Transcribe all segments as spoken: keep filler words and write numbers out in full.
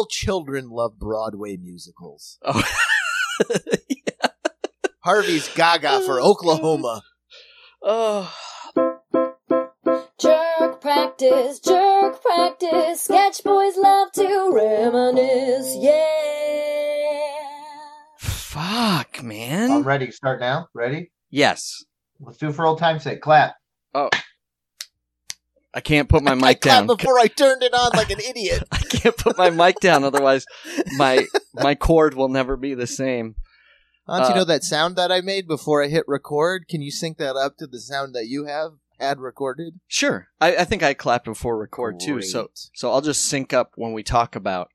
all children love Broadway musicals. Oh. Yeah. Harvey's Gaga for Oklahoma. Oh. Jerk practice, jerk practice, sketch boys love to reminisce, yeah. Fuck, man. I'm ready. Start now? Ready? Yes. Let's do it for old time's sake. Clap. Oh. I can't put my I mic down. Before I turned it on like an idiot. I can't put my mic down, otherwise my my cord will never be the same. Don't uh, you know that sound that I made before I hit record? Can you sync that up to the sound that you have had recorded? Sure. I, I think I clapped before record Great. too, so so I'll just sync up when we talk about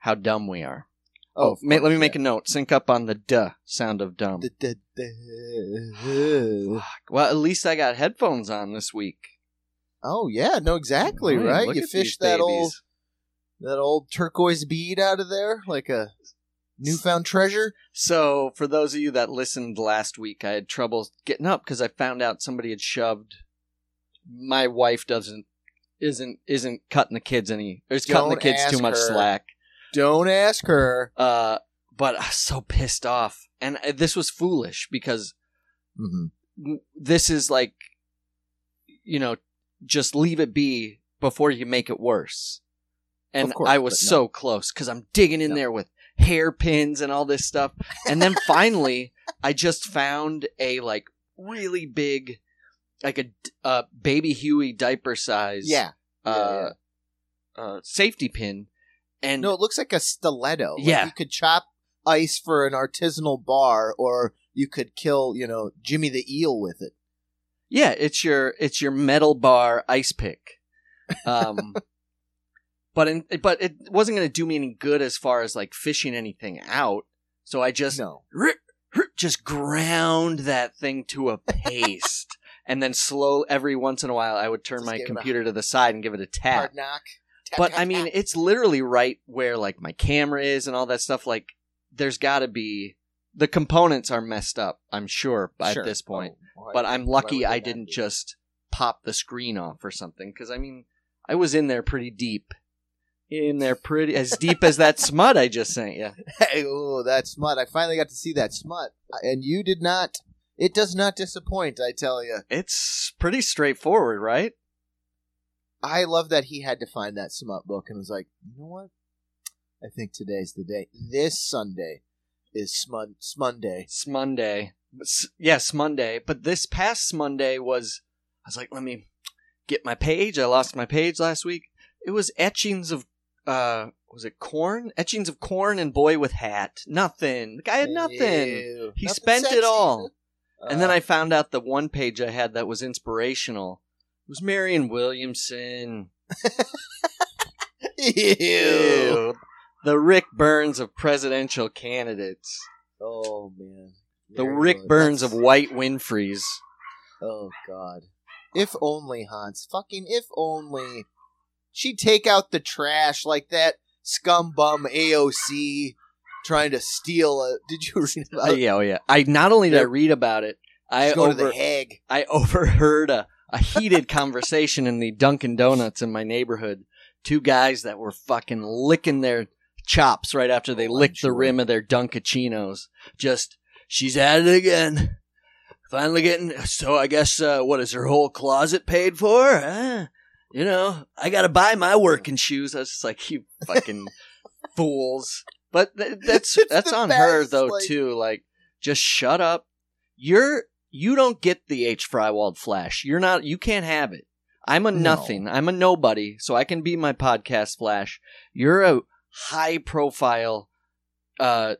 how dumb we are. Oh, oh ma- let me yeah. make a note. Sync up on the duh sound of dumb. Duh, duh, duh. Well, at least I got headphones on this week. Oh yeah, no, exactly right. right? Look you at fished these that old, that old turquoise bead out of there like a newfound treasure. So, for those of you that listened last week, I had trouble getting up because I found out somebody had shoved. My wife doesn't isn't isn't cutting the kids any. Is cutting the kids too much her. slack. Don't ask her. Uh, but I was so pissed off, and this was foolish because mm-hmm. this is like, you know. Just leave it be before you make it worse. And course, I was no. so close because I'm digging in no. there with hairpins and all this stuff. And then finally, I just found a like really big, like a uh, Baby Huey diaper size yeah. Uh, yeah, yeah. Uh, safety pin. And no, it looks like a stiletto. Yeah. Like you could chop ice for an artisanal bar or you could kill, you know, Jimmy the Eel with it. Yeah, it's your it's your metal bar ice pick, um, but in, but it wasn't going to do me any good as far as like fishing anything out. So I just no. rip, rip, just ground that thing to a paste, and then slow every once in a while I would turn just my computer a, to the side and give it a tap. Hard knock. Tap, but tap, I mean, tap. It's literally right where like my camera is and all that stuff. Like, there's got to be. The components are messed up, I'm sure, by sure. at this point. Oh, boy, but I'm lucky I didn't be? just pop the screen off or something. Because, I mean, I was in there pretty deep. In there pretty... As deep as that smut I just sent you. Hey, oh, that smut. I finally got to see that smut. And you did not... It does not disappoint, I tell you. It's pretty straightforward, right? I love that he had to find that smut book and was like, you know what? I think today's the day. This Sunday... is Smun- Smunday. Smunday. Yeah, Smunday. But this past Smunday was, I was like, let me get my page. I lost my page last week. It was etchings of, uh, was it corn? Etchings of corn and boy with hat. Nothing. The guy had nothing. Ew. He nothing spent sexy. It all. Uh, and then I found out the one page I had that was inspirational. It was Marianne Williamson. Ew. Ew. The Rick Burns of presidential candidates. Oh, man. There the Rick goes. Burns That's... of White Winfreys. Oh, God. If only, Hans. Fucking if only. She'd take out the trash like that scumbum A O C trying to steal a... Did you read about it? Oh, yeah, oh, yeah. I, not only did yeah. I read about it, I, over... to the Hague. I overheard a, a heated conversation in the Dunkin' Donuts in my neighborhood. Two guys that were fucking licking their... chops right after they licked the rim of their Dunkachinos. Just, she's at it again. Finally getting, so I guess, uh, what is her whole closet paid for? Uh, you know, I gotta buy my working shoes. I was just like, you fucking fools. But th- that's that's on best, her, though, like... too. Like, just shut up. You're, you don't get the H. Frywald flash. You're not, you can't have it. I'm a nothing. No. I'm a nobody, so I can be my podcast flash. You're a high-profile uh,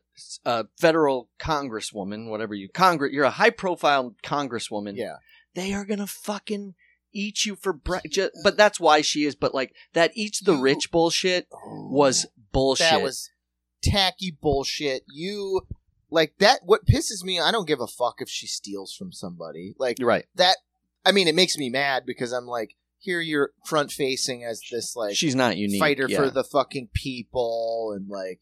uh, federal congresswoman, whatever you... Congress, you're a high-profile congresswoman. Yeah. They are going to fucking eat you for... Bri- just, but that's why she is. But, like, that eats the rich bullshit was bullshit. That was tacky bullshit. You... Like, that... What pisses me... I don't give a fuck if she steals from somebody. Like, right. that... I mean, it makes me mad because I'm like... Here you're front-facing as this, like... She's not unique. ...fighter yeah. for the fucking people, and, like,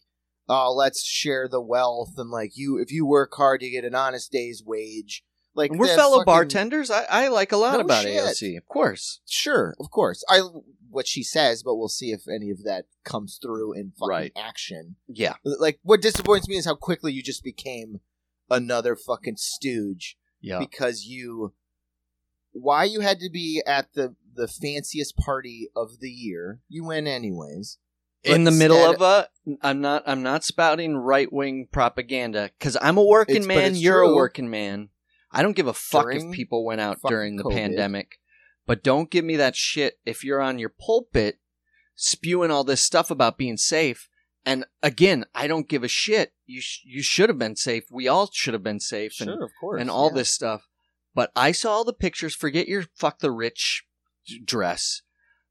oh, let's share the wealth, and, like, you if you work hard, you get an honest day's wage. Like, and we're fellow fucking... bartenders. I, I like a lot no about shit. A O C, of course. Sure, of course. I what she says, but we'll see if any of that comes through in fucking right. action. Yeah. Like, what disappoints me is how quickly you just became another fucking stooge. Yeah. Because you... Why you had to be at the, the fanciest party of the year, you went anyways. In the middle of a... I'm not, I'm not spouting right-wing propaganda, because I'm a working man, you're true. a working man. I don't give a fuck during, if people went out during the COVID. pandemic. But don't give me that shit if you're on your pulpit spewing all this stuff about being safe. And again, I don't give a shit. You sh- you should have been safe. We all should have been safe. Sure, and, of course. And all yeah. this stuff. But I saw all the pictures. Forget your fuck the rich dress.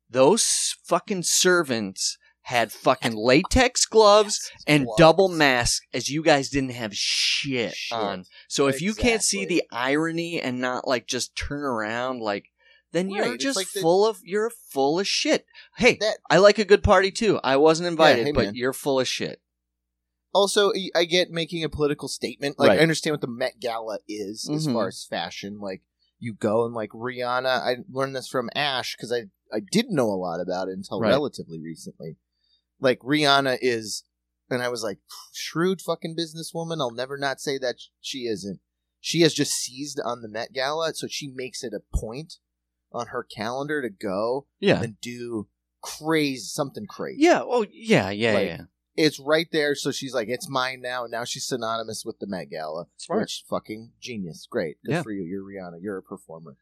Those fucking servants had fucking latex gloves yes, and gloves. double masks, as you guys didn't have shit, shit. on. So if exactly. you can't see the irony and not like just turn around like, then right. you're just like full the... of you're full of shit. Hey, that... I like a good party too. I wasn't invited, yeah, hey, but man. you're full of shit. Also, I get making a political statement. Like right. I understand what the Met Gala is mm-hmm. as far as fashion. Like you go and like Rihanna. I learned this from Ash because I I didn't know a lot about it until right. relatively recently. Like Rihanna is, and I was like, shrewd fucking businesswoman. I'll never not say that she isn't. She has just seized on the Met Gala, so she makes it a point on her calendar to go yeah. and do crazy something crazy. Yeah. Oh, yeah, yeah, like, yeah. It's right there. So she's like, it's mine now. And now she's synonymous with the Met Gala. Smart. Which fucking genius. Great. Good yeah. for you. You're Rihanna. You're a performer.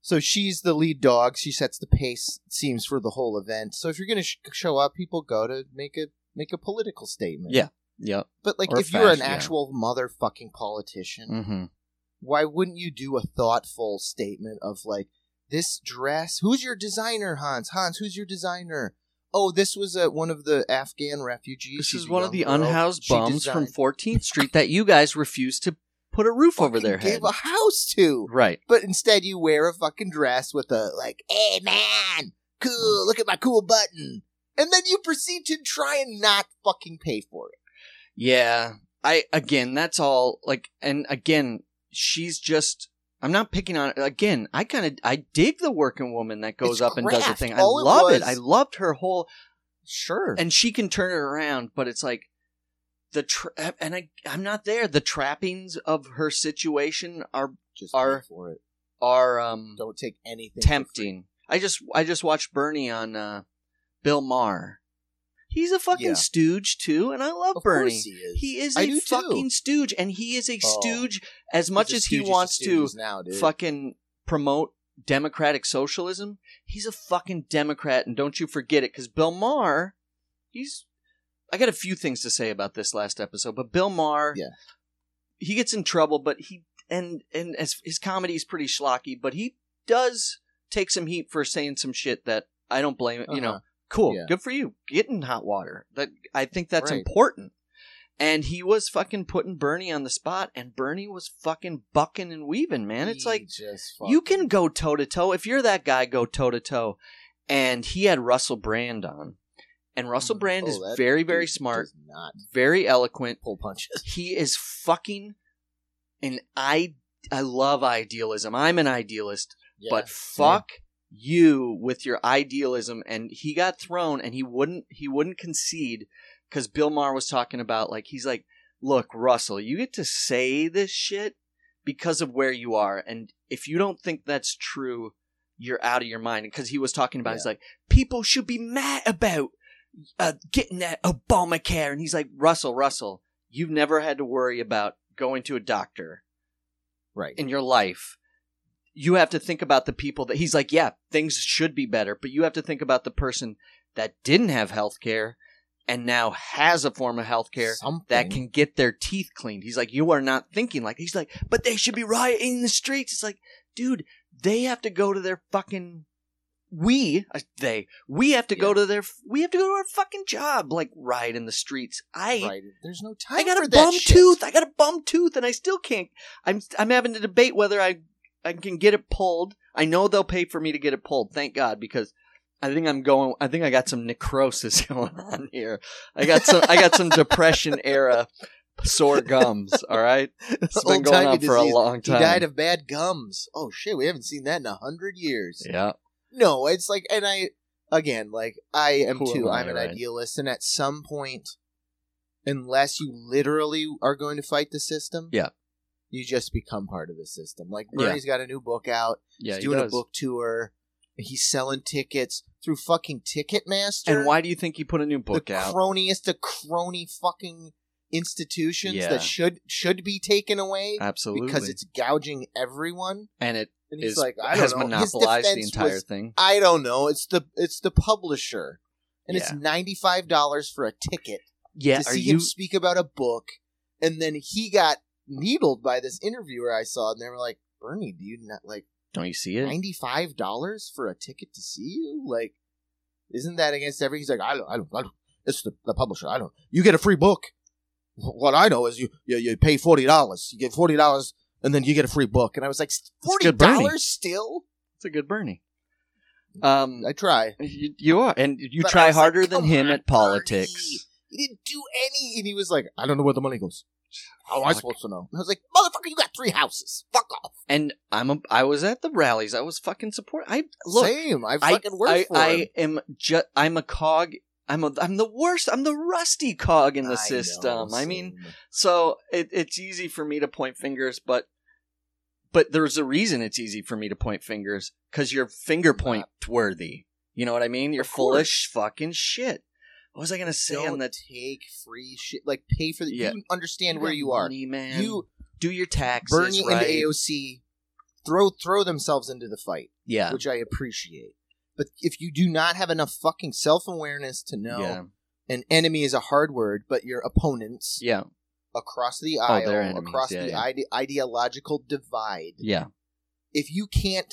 So she's the lead dog. She sets the pace, it seems, for the whole event. So if you're going to sh- show up, people go to make a make a political statement. Yeah. Yeah. But like, or if fashion, you're an actual yeah. motherfucking politician, mm-hmm. why wouldn't you do a thoughtful statement of like, this dress, who's your designer, Hans? Hans, who's your designer? Oh, this was a, one of the Afghan refugees. This is one of the girl. unhoused bums from fourteenth street that you guys refused to put a roof over their head. Gave a house to. Right. But instead you wear a fucking dress with a, like, hey, man, cool, look at my cool button. And then you proceed to try and not fucking pay for it. Yeah. I, again, that's all, like, and again, she's just... I'm not picking on it. Again, I kind of I dig the working woman that goes it's up and craft. does a thing. I All love it, was... it. I loved her whole sure, and she can turn it around. But it's like the tra- and I I'm not there. The trappings of her situation are just are for it. are um don't take anything tempting. I just I just watched Bernie on uh, Bill Maher. He's a fucking yeah. stooge, too, and I love of Bernie. He is, he is a fucking too. stooge, and he is a oh. stooge as much as he wants to now, fucking promote democratic socialism. He's a fucking Democrat, and don't you forget it, because Bill Maher, he's... I got a few things to say about this last episode, but Bill Maher, yeah. he gets in trouble, but he... And, and as, his comedy is pretty schlocky, but he does take some heat for saying some shit that I don't blame it, uh-huh. you know. Cool. Yeah. Good for you. Get in hot water. That I think that's right. important. And he was fucking putting Bernie on the spot, and Bernie was fucking bucking and weaving, man. It's he like, you can go toe-to-toe. If you're that guy, go toe-to-toe. And he had Russell Brand on. And Russell Brand oh, is very, very smart, very eloquent. Pull punches. He is fucking an I. I love idealism. I'm an idealist. Yeah, but fuck... Yeah. you with your idealism, and he got thrown, and he wouldn't he wouldn't concede, because Bill Maher was talking about, like, he's like, look, Russell, you get to say this shit because of where you are, and if you don't think that's true, you're out of your mind. Because he was talking about yeah. he's like, people should be mad about uh, getting that Obamacare, and he's like, Russell Russell you've never had to worry about going to a doctor right in your life. You have to think about the people that he's like, yeah, things should be better, but you have to think about the person that didn't have health care and now has a form of health care that can get their teeth cleaned. He's like, you are not thinking like, he's like, but they should be rioting in the streets. It's like, dude, they have to go to their fucking, we, they, we have to yeah. go to their, we have to go to our fucking job, like riot in the streets. I, right. There's no time. I got for a bum shit. tooth. I got a bum tooth and I still can't, I'm, I'm having to debate whether I, I can get it pulled. I know they'll pay for me to get it pulled. Thank God, because I think I'm going. I think I got some necrosis going on here. I got some. I got some depression era sore gums. All right, it's been going on for a long time. He died of bad gums. Oh shit, we haven't seen that in a hundred years. Yeah. No, it's like, and I again, like, I am cool too. I'm an right. idealist. And at some point, unless you literally are going to fight the system, yeah, you just become part of the system. Like, Bernie's yeah. got a new book out. Yeah, he's doing he a book tour. He's selling tickets through fucking Ticketmaster. And why do you think he put a new book the out? The croniest of crony fucking institutions yeah. that should should be taken away. Absolutely. Because it's gouging everyone. And it and he's is, like, I don't has know. monopolized the entire was, thing. I don't know. It's the it's the publisher. And yeah. it's ninety-five dollars for a ticket yeah, to see you... him speak about a book. And then he got needled by this interviewer I saw. And they were like, Bernie, do you not like... Don't you see it? ninety-five dollars for a ticket to see you? Like, isn't that against every... He's like, I don't, I don't, I don't. It's the, the publisher. I don't. You get a free book. What I know is you, you, you pay forty dollars. You get forty dollars, and then you get a free book. And I was like, forty dollars still? It's a good Bernie. Um, I try. You, you are. And you but try harder like, than him on, at politics. Bernie. He didn't do any. And he was like, I don't know where the money goes. How am I supposed to know? And I was like, motherfucker, you got three houses. Fuck off. And I'm a, I was at the rallies. I was fucking support. I look. Same. I fucking worked I, for I him. am ju- I'm a cog. I'm a, I'm the worst. I'm the rusty cog in the I system. Know, I mean, so it, it's easy for me to point fingers, but but there's a reason it's easy for me to point fingers, because you're finger point worthy. You know what I mean? You're full of fucking shit. What was I going to say Don't on the take free shit? Like, pay for the... Yeah. You understand you where you are. Money, man. You do your taxes, Bernie right? and A O C throw throw themselves into the fight. Yeah. Which I appreciate. But if you do not have enough fucking self-awareness to know yeah. an enemy is a hard word, but your opponents yeah. across the aisle, oh, they're enemies. across yeah, the yeah. Ide- ideological divide. Yeah. If you can't...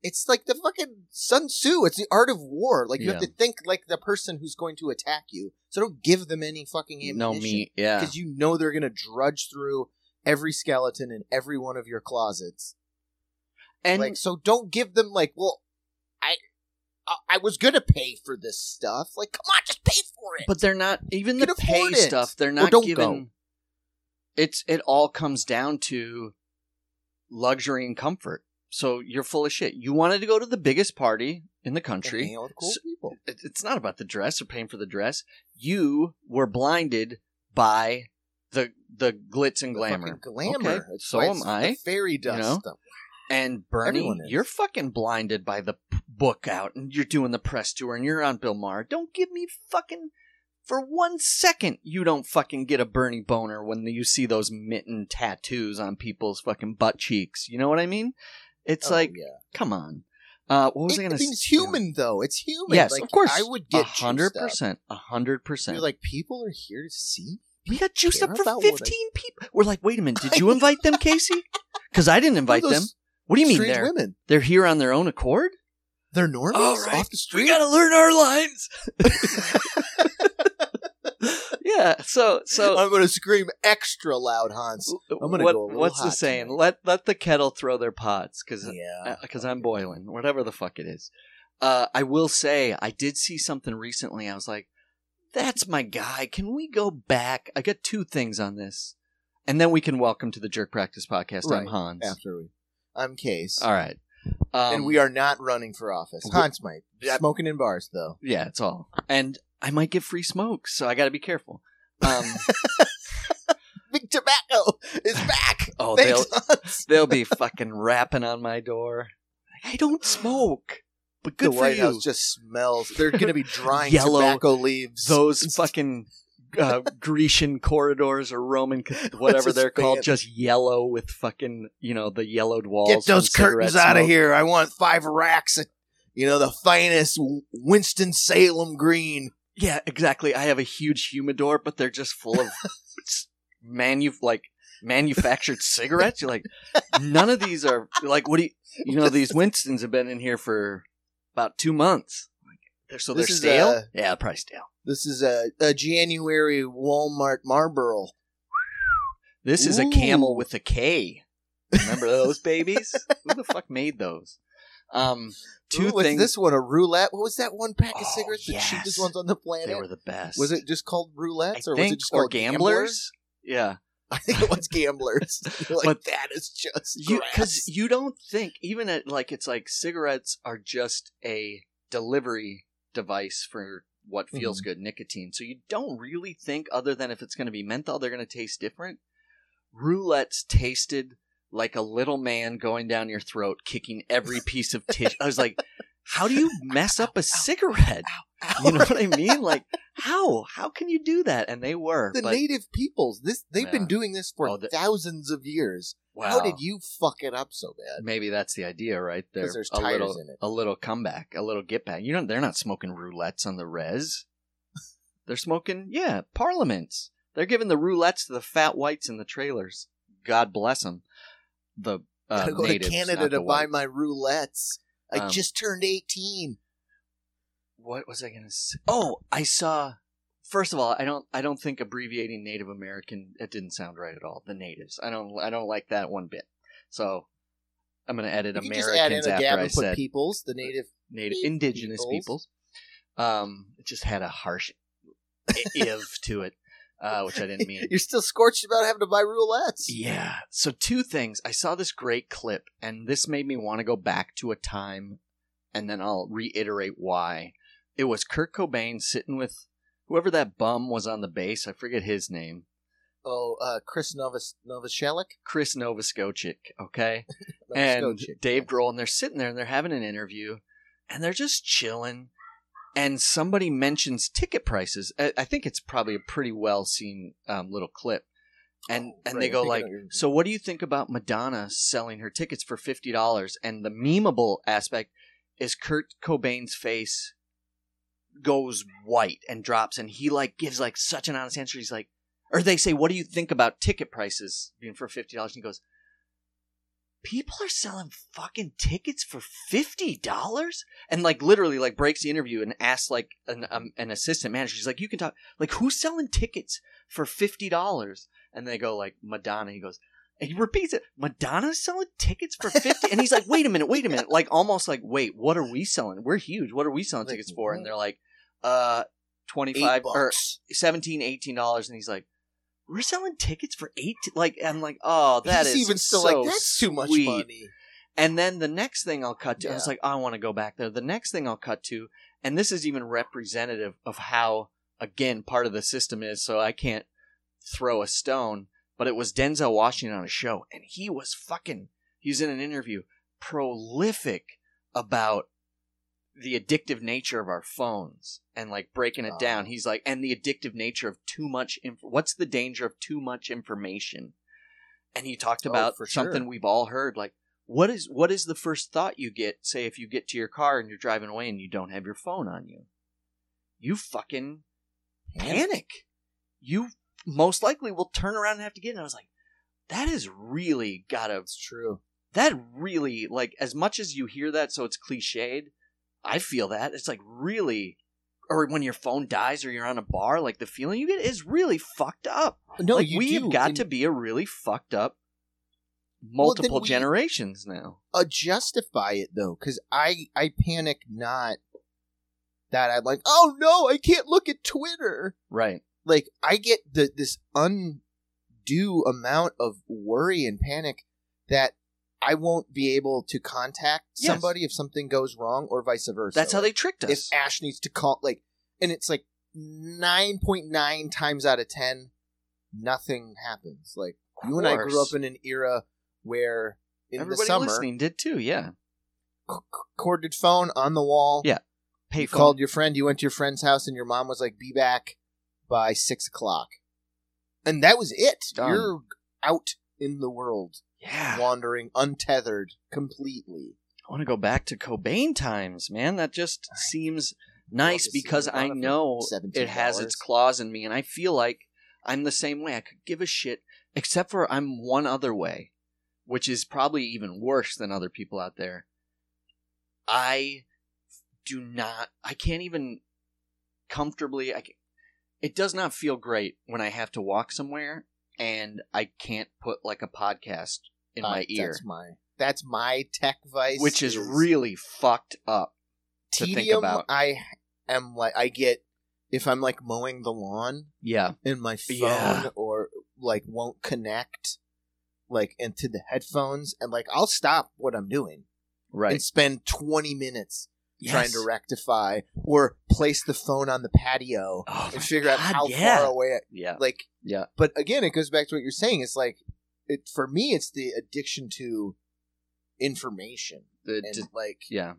It's like the fucking Sun Tzu. It's the art of war. Like, you yeah. have to think like the person who's going to attack you. So don't give them any fucking ammunition. No meat, yeah. Because you know they're going to drudge through every skeleton in every one of your closets. And like, so don't give them like, well, I, I, I was going to pay for this stuff. Like, come on, just pay for it. But they're not, even you the pay stuff, they're not don't giving. Go. It's, it all comes down to luxury and comfort. So you're full of shit. You wanted to go to the biggest party in the country. And hang out with cool so, people. It's not about the dress or paying for the dress. You were blinded by the the glitz and glamour. The glamour. Okay, so am I. The fairy dust. You know? Stuff. And Bernie, you're fucking blinded by the book out, and you're doing the press tour, and you're on Bill Maher. Don't give me fucking for one second. You don't fucking get a Bernie boner when you see those mitten tattoos on people's fucking butt cheeks. You know what I mean? It's oh, like, yeah. come on. Uh, what was it, I going to say? It's human, though. It's human. Yes, like, of course. I would get one hundred percent, juiced up. one hundred percent. You're like, people are here to see? We got juiced up for fifteen I... people. We're like, wait a minute. Did you invite them, Casey? Because I didn't invite them. What do you mean they're women? They're here on their own accord? They're normal? All right. Off the street? We got to learn our lines. Yeah, so so I'm gonna scream extra loud, Hans. I'm gonna what, go. A what's hot the saying? Tonight. Let let the kettle throw their pots, because yeah, because uh, I'm boiling, whatever the fuck it is. Uh, I will say I did see something recently. I was like, "That's my guy." Can we go back? I got two things on this, and then we can welcome to the Jerk Practice Podcast. Right. I'm Hans. After we, I'm Case. All right. Um, and we are not running for office. Hans might. Smoking in bars, though. Yeah, it's all. And I might get free smokes, so I got to be careful. Um, Big Tobacco is back. Oh, Thanks, they'll, Hans. They'll be fucking rapping on my door. I don't smoke, but good the for White you. The White House just smells. They're going to be drying Yellow, tobacco leaves. Those fucking... Uh, Grecian corridors or Roman, whatever they're called, fan. just yellow with fucking, you know, the yellowed walls. Get those curtains out smoke. of here. I want five racks of, you know, the finest Winston-Salem green. Yeah, exactly. I have a huge humidor, but they're just full of manu- like manufactured cigarettes. You're like, none of these are, like, what do you, you know, these Winstons have been in here for about two months. They're, so this they're stale? A, yeah, probably stale. This is a, a January Walmart Marlboro. This Ooh. is a Camel with a K. Remember those babies? Who the fuck made those? Um, two Ooh, what's things. This one, a roulette? What was that one pack of oh, cigarettes? Yes. The cheapest ones on the planet? They were the best. Was it just called roulettes? I or think, was it just or called gamblers? gamblers? Yeah. I think it was gamblers. Like, but that is just because you, you don't think, even at, like, it's like cigarettes are just a delivery device for what feels mm-hmm. good nicotine. So you don't really think, other than if it's going to be menthol, they're going to taste different. Roulettes tasted like a little man going down your throat, kicking every piece of tissue. I was like, how do you mess up a cigarette? Ow, ow, ow. You know what I mean? Like, how? How can you do that? And they were. The but, native peoples. This They've yeah. been doing this for oh, the, thousands of years. Wow. How did you fuck it up so bad? Maybe that's the idea, right? Because there's a tires little, in it. A little comeback, a little get back. You know, they're not smoking roulettes on the res. They're smoking, yeah, parliaments. They're giving the roulettes to the fat whites in the trailers. God bless them. The uh, gotta go natives, to Canada to buy my roulettes. I um, just turned eighteen. What was I going to say? Oh, I saw. First of all, I don't. I don't think abbreviating Native American. It didn't sound right at all. The natives. I don't. I don't like that one bit. So I'm going to edit if Americans you just add in a after gap I and said put peoples. The native, native, indigenous peoples. peoples. Um, it just had a harsh "if" to it, uh, which I didn't mean. You're still scorched about having to buy roulettes. Yeah. So two things. I saw this great clip, and this made me want to go back to a time, and then I'll reiterate why. It was Kurt Cobain sitting with whoever that bum was on the bass. I forget his name. Oh, uh, Chris Novos- Novoselic? Chris Novoselic, okay? Novoselic, and Dave Grohl, and they're sitting there, and they're having an interview, and they're just chilling, and somebody mentions ticket prices. I, I think it's probably a pretty well-seen um, little clip. And oh, and right, they go like, your... so what do you think about Madonna selling her tickets for fifty dollars? And the memeable aspect is Kurt Cobain's face goes white and drops, and he like gives like such an honest answer. He's like, or they say, what do you think about ticket prices being for fifty dollars? And he goes, people are selling fucking tickets for fifty dollars? And like literally like breaks the interview and asks like an, um, an assistant manager. He's like, you can talk, like, who's selling tickets for fifty dollars? And they go like, Madonna. He goes, and he repeats it, Madonna's selling tickets for fifty dollars? And he's like, wait a minute, wait a minute. Like almost like, wait, what are we selling? We're huge. What are we selling tickets for? And they're like, Uh, twenty-five or seventeen, eighteen dollars, and he's like, "We're selling tickets for eight." Like, I'm like, "Oh, that he's is even still so like that's sweet. Too much money." And then the next thing I'll cut to, yeah. I was like, "I want to go back there." The next thing I'll cut to, and this is even representative of how, again, part of the system is. So I can't throw a stone, but it was Denzel Washington on a show, and he was fucking. He was in an interview, prolific about the addictive nature of our phones and like breaking it oh. down. He's like, and the addictive nature of too much. Inf- what's the danger of too much information? And he talked about oh, something sure. we've all heard. Like what is, what is the first thought you get? Say, if you get to your car and you're driving away and you don't have your phone on you, you fucking panic. panic. You most likely will turn around and have to get it. And I was like, that is really gotta, it's true. That really like, as much as you hear that, so it's cliched, I feel that. It's like really, or when your phone dies or you're on a bar, like the feeling you get is really fucked up. No, like you we do. have got and to be a really fucked up multiple well, generations now. Uh, justify it though, because I, I panic not that I'm like, oh no, I can't look at Twitter. Right. Like I get the this undue amount of worry and panic that I won't be able to contact somebody yes. if something goes wrong or vice versa. That's how they tricked us. If Ash needs to call, like, and it's like nine point nine times out of ten, nothing happens. Like, you and I grew up in an era where in Everybody the summer. Everybody listening did too, yeah. C- corded phone on the wall. Yeah. Pay phone. You called your friend, you went to your friend's house, and your mom was like, be back by six o'clock. And that was it. Done. You're out in the world. Yeah. Wandering, untethered, completely. I want to go back to Cobain times, man. That just seems nice because I know it has its claws in me, and I feel like I'm the same way. I could give a shit, except for I'm one other way, which is probably even worse than other people out there. I do not, I can't even comfortably, I can, it does not feel great when I have to walk somewhere. And I can't put like a podcast in uh, my ear. That's my that's my tech vice, which is, is really fucked up to tedium, think about. I am like I get if I'm like mowing the lawn, yeah, and my phone yeah. or like won't connect like into the headphones, and like I'll stop what I'm doing, right, and spend twenty minutes yes. trying to rectify, or place the phone on the patio oh and figure God, out how yeah. far away. It, yeah. Like, yeah. But again, it goes back to what you're saying. It's like, it, for me, it's the addiction to information. The, and d- like, yeah.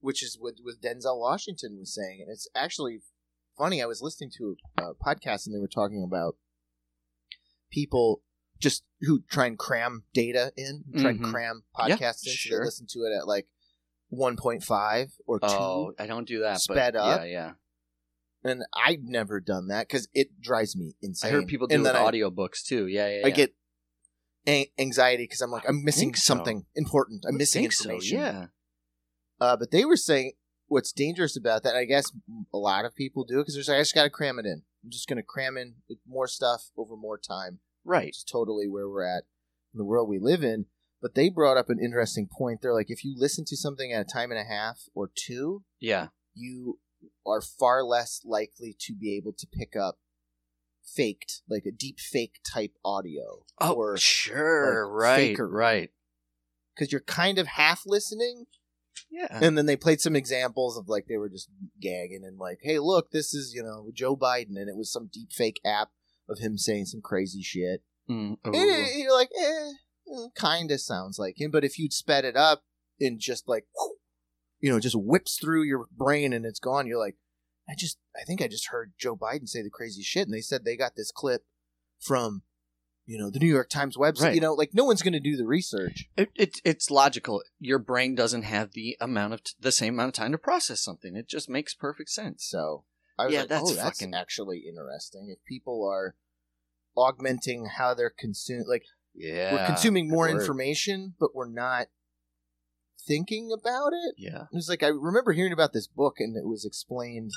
Which is what, what Denzel Washington was saying. And it's actually funny. I was listening to a podcast and they were talking about people just who try and cram data in, try mm-hmm. and cram podcasts yeah, in, so sure. they listen to it at like one point five or two. Oh, I don't do that. Sped but up. Yeah, yeah. And I've never done that because it drives me insane. I heard people do and it with audiobooks too. Yeah, yeah, yeah. I get a- anxiety because I'm like, I'm missing something so. important. I'm I missing information. So, yeah. Uh, but they were saying what's dangerous about that, I guess a lot of people do it because they're like, I just got to cram it in. I'm just going to cram in more stuff over more time. Right. It's totally where we're at in the world we live in. But they brought up an interesting point. They're like, if you listen to something at a time and a half or two, yeah, you are far less likely to be able to pick up faked, like a deep fake type audio. Oh, or, sure. Like right. Faker. Right. Because you're kind of half listening. Yeah. And then they played some examples of like they were just gagging and like, hey, look, this is, you know, Joe Biden. And it was some deep fake app of him saying some crazy shit. Mm, and it, you're like, eh, kind of sounds like him. But if you'd sped it up and just like, whoo, you know, just whips through your brain and it's gone, you're like, I just, I think I just heard Joe Biden say the crazy shit. And they said they got this clip from, you know, the New York Times website. Right. You know, like no one's going to do the research. It, it, it's logical. Your brain doesn't have the amount of, t- the same amount of time to process something. It just makes perfect sense. So. I was yeah, like, that's oh, that's fucking... actually interesting. If people are augmenting how they're consuming, like, yeah, we're consuming more word. information, but we're not thinking about it. Yeah. It was like, I remember hearing about this book, and it was explained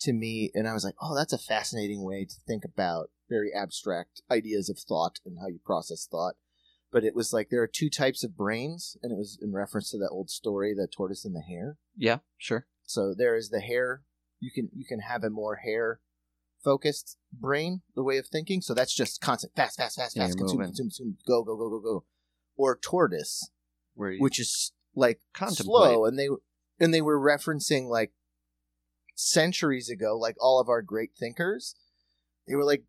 to me, and I was like, oh, that's a fascinating way to think about very abstract ideas of thought and how you process thought. But it was like, there are two types of brains, and it was in reference to that old story, the tortoise and the hare. Yeah, sure. So there is the hare. You can you can have a more hair-focused brain, the way of thinking. So that's just constant, fast, fast, fast, fast, yeah, consume, consume, consume, go, go, go, go, go. Or tortoise, Where you which is like slow. And they and they were referencing like centuries ago, like all of our great thinkers. They were like,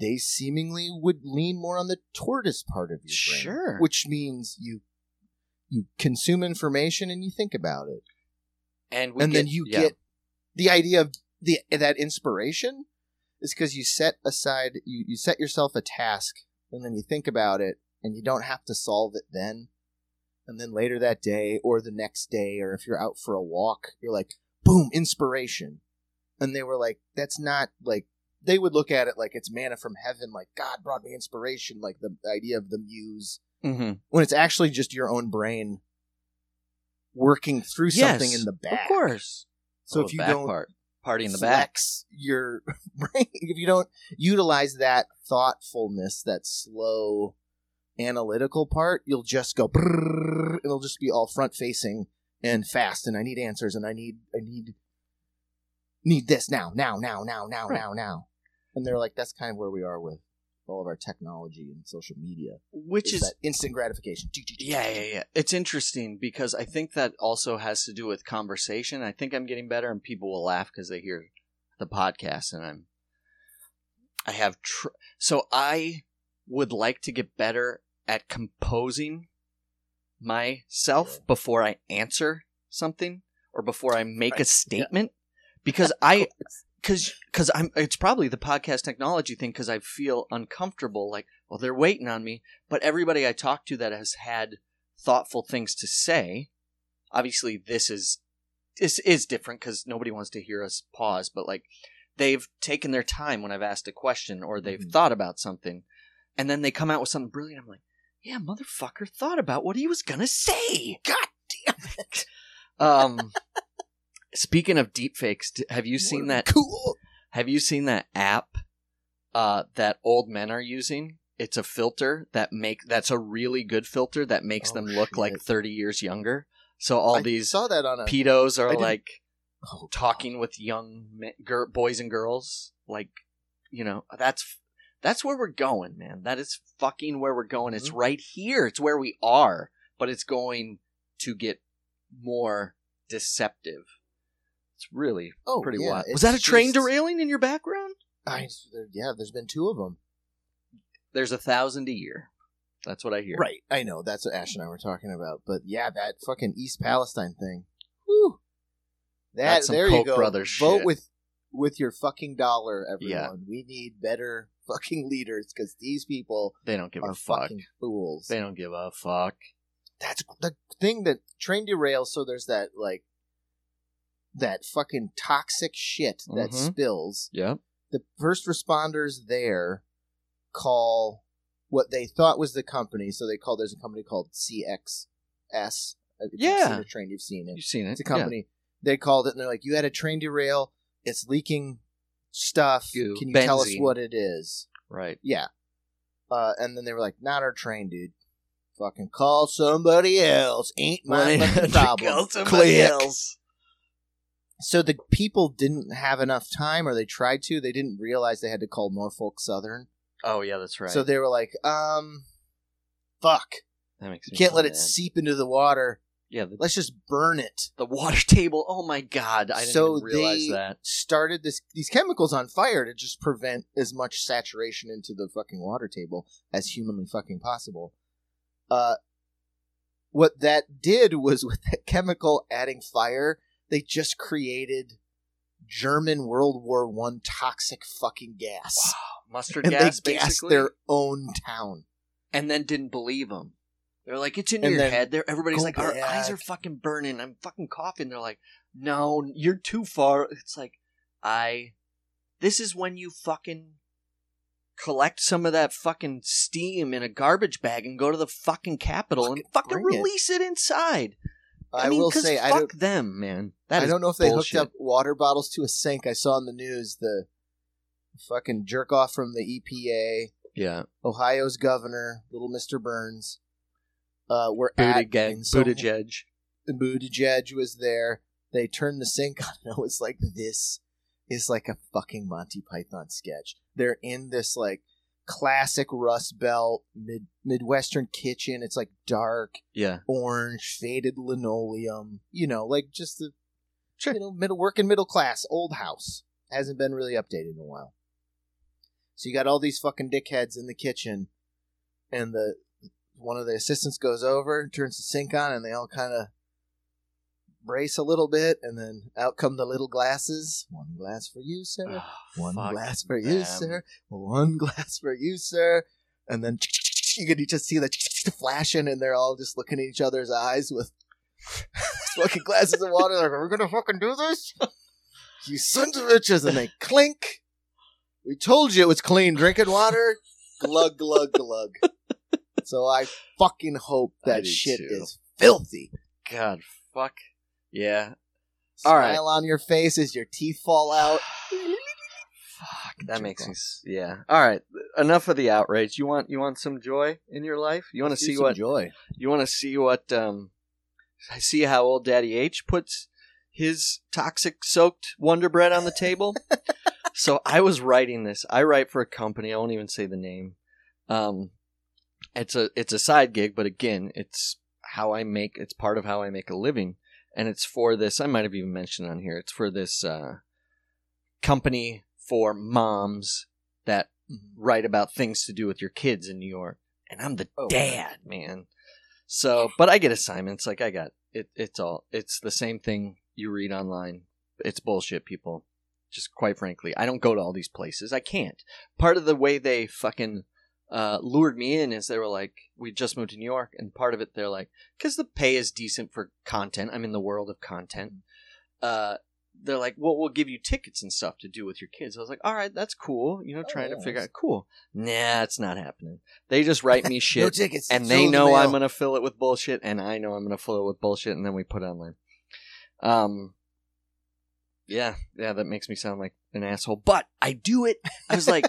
they seemingly would lean more on the tortoise part of your brain. Sure. Which means you you consume information and you think about it. And, we and get, then you yeah. get... The idea of the that inspiration is because you set aside, you, you set yourself a task, and then you think about it, and you don't have to solve it then. And then later that day, or the next day, or if you're out for a walk, you're like, boom, inspiration. And they were like, that's not, like, they would look at it like it's manna from heaven, like, God brought me inspiration, like the idea of the muse. Mm-hmm. When it's actually just your own brain working through yes, something in the back. Of course. So if you don't part. party in the back, your brain, if you don't utilize that thoughtfulness, that slow analytical part, you'll just go. Brrr, it'll just be all front facing and fast. And I need answers. And I need, I need, need this now, now, now, now, now, right. now, now. And they're like, that's kind of where we are with all of our technology and social media, which is, is that instant gratification. Yeah, yeah, yeah. It's interesting because I think that also has to do with conversation. I think I'm getting better, and people will laugh because they hear the podcast, and I'm, I have. Tr- so I would like to get better at composing myself before I answer something or before I make right. a statement, yeah. because I. Because cause I'm, it's probably the podcast technology thing because I feel uncomfortable, like, well, they're waiting on me. But everybody I talk to that has had thoughtful things to say, obviously this is this is different because nobody wants to hear us pause. But, like, they've taken their time when I've asked a question or they've mm-hmm. thought about something. And then they come out with something brilliant. I'm like, yeah, motherfucker thought about what he was going to say. God damn it. Um... Speaking of deepfakes, have you seen that? Cool. Have you seen that app uh, that old men are using? It's a filter that make that's a really good filter that makes oh, them look shit. like thirty years younger. So all I these saw that on a, pedos are like oh, talking God. with young men, gir, boys and girls. Like, you know, that's that's where we're going, man. That is fucking where we're going. Mm-hmm. It's right here. It's where we are, but it's going to get more deceptive. It's really oh, pretty yeah, wild. Was that a train just... derailing in your background? I, yeah, there's been two of them. There's a thousand a year. That's what I hear. Right. I know. That's what Ash and I were talking about. But yeah, that fucking East Palestine thing. Woo. That, That's some there Polk you go. Brother Vote shit. with with your fucking dollar, everyone. Yeah. We need better fucking leaders because these people they don't give are a fuck. Fucking fools. They don't give a fuck. That's the thing that train derails. So there's that like that fucking toxic shit that mm-hmm. spills. Yeah. The first responders there call. What they thought was the company, so they called. There's a company called C X S. If yeah, you've seen a train. You've seen it. You've seen it. It's a company. Yeah. They called it, and they're like, "You had a train derail. It's leaking stuff. Goo. Can you Benzene. tell us what it is?" Right. Yeah. Uh, and then they were like, "Not our train, dude. Fucking call somebody else. Ain't my problem. Call somebody else." So the people didn't have enough time, or they tried to. They didn't realize they had to call Norfolk Southern. Oh, yeah, that's right. So they were like, um, fuck. That makes sense. Can't let it seep into the water. Yeah. The, Let's just burn it. The water table. Oh, my God. I didn't so even realize that. So they started this, these chemicals on fire to just prevent as much saturation into the fucking water table as humanly fucking possible. Uh, what that did was with that chemical adding fire, they just created German World War One toxic fucking gas. Wow. Mustard and gas, they basically. They gassed their own town. And then didn't believe them. They're like, it's in and your head. They're, everybody's like, back. Our eyes are fucking burning. I'm fucking coughing. They're like, no, you're too far. It's like, I... This is when you fucking collect some of that fucking steam in a garbage bag and go to the fucking Capitol fucking and fucking release it, it inside. I, I mean, will say, fuck I don't, them, man. That I don't know if they bullshit. hooked up water bottles to a sink. I saw in the news the... Fucking jerk off from the E P A. Yeah. Ohio's governor, little Mister Burns. Uh, we're at Buttigieg. Buttigieg was there. They turned the sink on. And I was like, this is like a fucking Monty Python sketch. They're in this like classic Rust Belt mid Midwestern kitchen. It's like dark, yeah, orange, faded linoleum. You know, like just the sure. you know middle working middle class old house hasn't been really updated in a while. So you got all these fucking dickheads in the kitchen, and the one of the assistants goes over, turns the sink on, and they all kind of brace a little bit, and then out come the little glasses. One glass for you, sir. Oh, One glass for them. you, sir. One glass for you, sir. And then you can just see the flashing, and they're all just looking at each other's eyes with fucking glasses of water. Like, are we going to fucking do this? You sons of bitches. And they clink. We told you it was clean drinking water. Glug, glug, glug. So I fucking hope that shit too. is filthy. God, fuck. Yeah. Smile All right. on your face as your teeth fall out. Fuck. That makes me... Yeah. All right. Enough of the outrage. You want you want some joy in your life? You want to see what... joy. You want to see what... Um, see how old Daddy H puts his toxic soaked Wonder Bread on the table? So I was writing this. I write for a company. I won't even say the name. Um, it's a it's a side gig, but again, it's how I make. It's part of how I make a living, and it's for this. I might have even mentioned on here. It's for this uh, company for moms that write about things to do with your kids in New York. And I'm the oh, dad, man. So, but I get assignments. Like I got it. It's all. It's the same thing you read online. It's bullshit, people. Just quite frankly, I don't go to all these places. I can't. Part of the way they fucking uh, lured me in is they were like, we just moved to New York. And part of it, they're like, because the pay is decent for content. I'm in the world of content. Uh, they're like, well, we'll give you tickets and stuff to do with your kids. I was like, all right, that's cool. You know, trying oh, yes. to figure out, cool. Nah, it's not happening. They just write me shit. No tickets. And they know I'm going to fill it with bullshit. And I know I'm going to fill it with bullshit. And then we put it online. Um. Yeah, yeah, that makes me sound like an asshole, but I do it. I was like,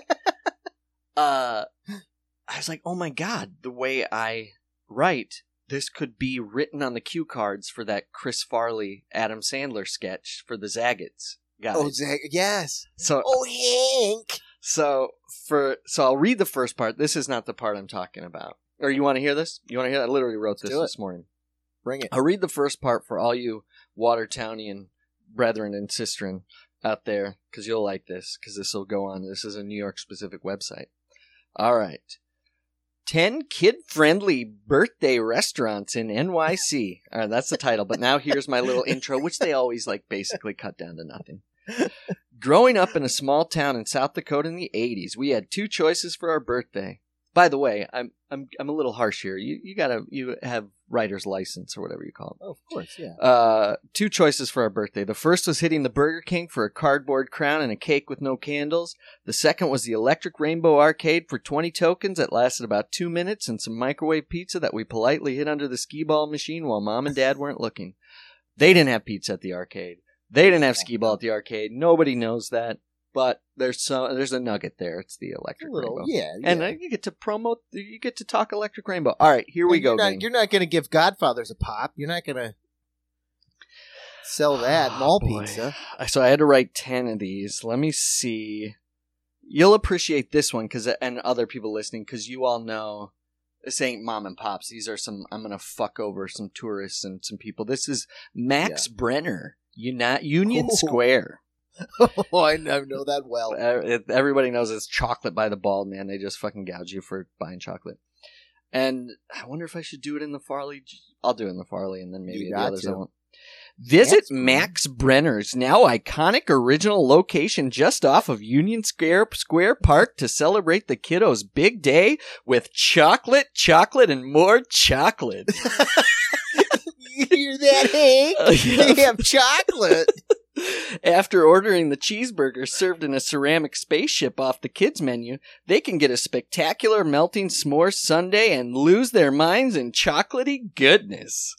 uh, I was like, oh my God, the way I write, this could be written on the cue cards for that Chris Farley, Adam Sandler sketch for the Zagat's guys. Oh, Zag- yes. So, oh, Hank. So for so I'll read the first part. This is not the part I'm talking about. Or you want to hear this? You want to hear? I literally wrote this this morning. Bring it. I'll read the first part for all you Watertownian brethren and sistren out there, because you'll like this, because this will go on. This is a New York-specific website. All right. ten kid-friendly birthday restaurants in N Y C. All right, that's the title. But now here's my little intro, which they always like basically cut down to nothing. Growing up in a small town in South Dakota in the eighties, we had two choices for our birthday. By the way, I'm I'm I'm a little harsh here. You you gotta you have writer's license or whatever you call it. Oh, of course, yeah. Uh, two choices for our birthday. The first was hitting the Burger King for a cardboard crown and a cake with no candles. The second was the Electric Rainbow Arcade for twenty tokens that lasted about two minutes and some microwave pizza that we politely hid under the skee-ball machine while Mom and Dad weren't looking. They didn't have pizza at the arcade. They didn't have skee-ball at the arcade. Nobody knows that. But there's so there's a nugget there. It's the Electric little, Rainbow. Yeah, yeah. And uh, you get to promote. You get to talk Electric Rainbow. All right, here and we you're go. Not, you're not going to give Godfathers a pop. You're not going to sell that oh, mall boy. pizza. So I had to write ten of these. Let me see. You'll appreciate this one, because and other people listening, because you all know this ain't mom and pops. These are some. I'm going to fuck over some tourists and some people. This is Max yeah. Brenner, Uni- Union oh. Square. Oh, I know that well. Everybody knows it's chocolate by the ball, man. They just fucking gouge you for buying chocolate. And I wonder if I should do it in the Farley. I'll do it in the Farley, and then maybe the others I won't. Visit Max Brenner's now iconic original location just off of Union Square Square Park to celebrate the kiddos' big day with chocolate, chocolate, and more chocolate. You hear that, Hank? Uh, yeah. They have chocolate. After ordering the cheeseburger served in a ceramic spaceship off the kids' menu, they can get a spectacular melting s'more sundae and lose their minds in chocolatey goodness.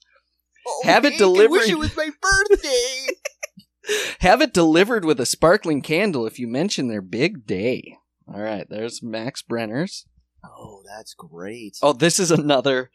Oh, Have it delivered. I wish it was my birthday. Have it delivered with a sparkling candle if you mention their big day. All right, there's Max Brenner's. Oh, that's great. Oh, this is another,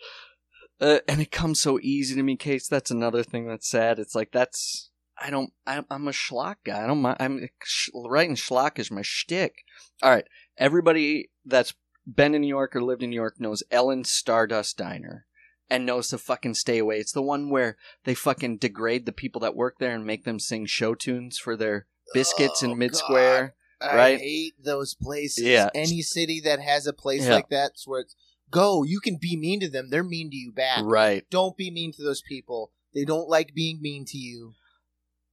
uh, and it comes so easy to me, Case. That's another thing that's sad. It's like that's. I don't, I'm a schlock guy. I don't mind. I'm sh- writing schlock is my shtick. All right. Everybody that's been in New York or lived in New York knows Ellen's Stardust Diner and knows to fucking stay away. It's the one where they fucking degrade the people that work there and make them sing show tunes for their biscuits oh, in mid-square. God. Right? I hate those places. Yeah. Any city that has a place yeah. like that, it's where it's, go, you can be mean to them. They're mean to you back. Right. Don't be mean to those people. They don't like being mean to you.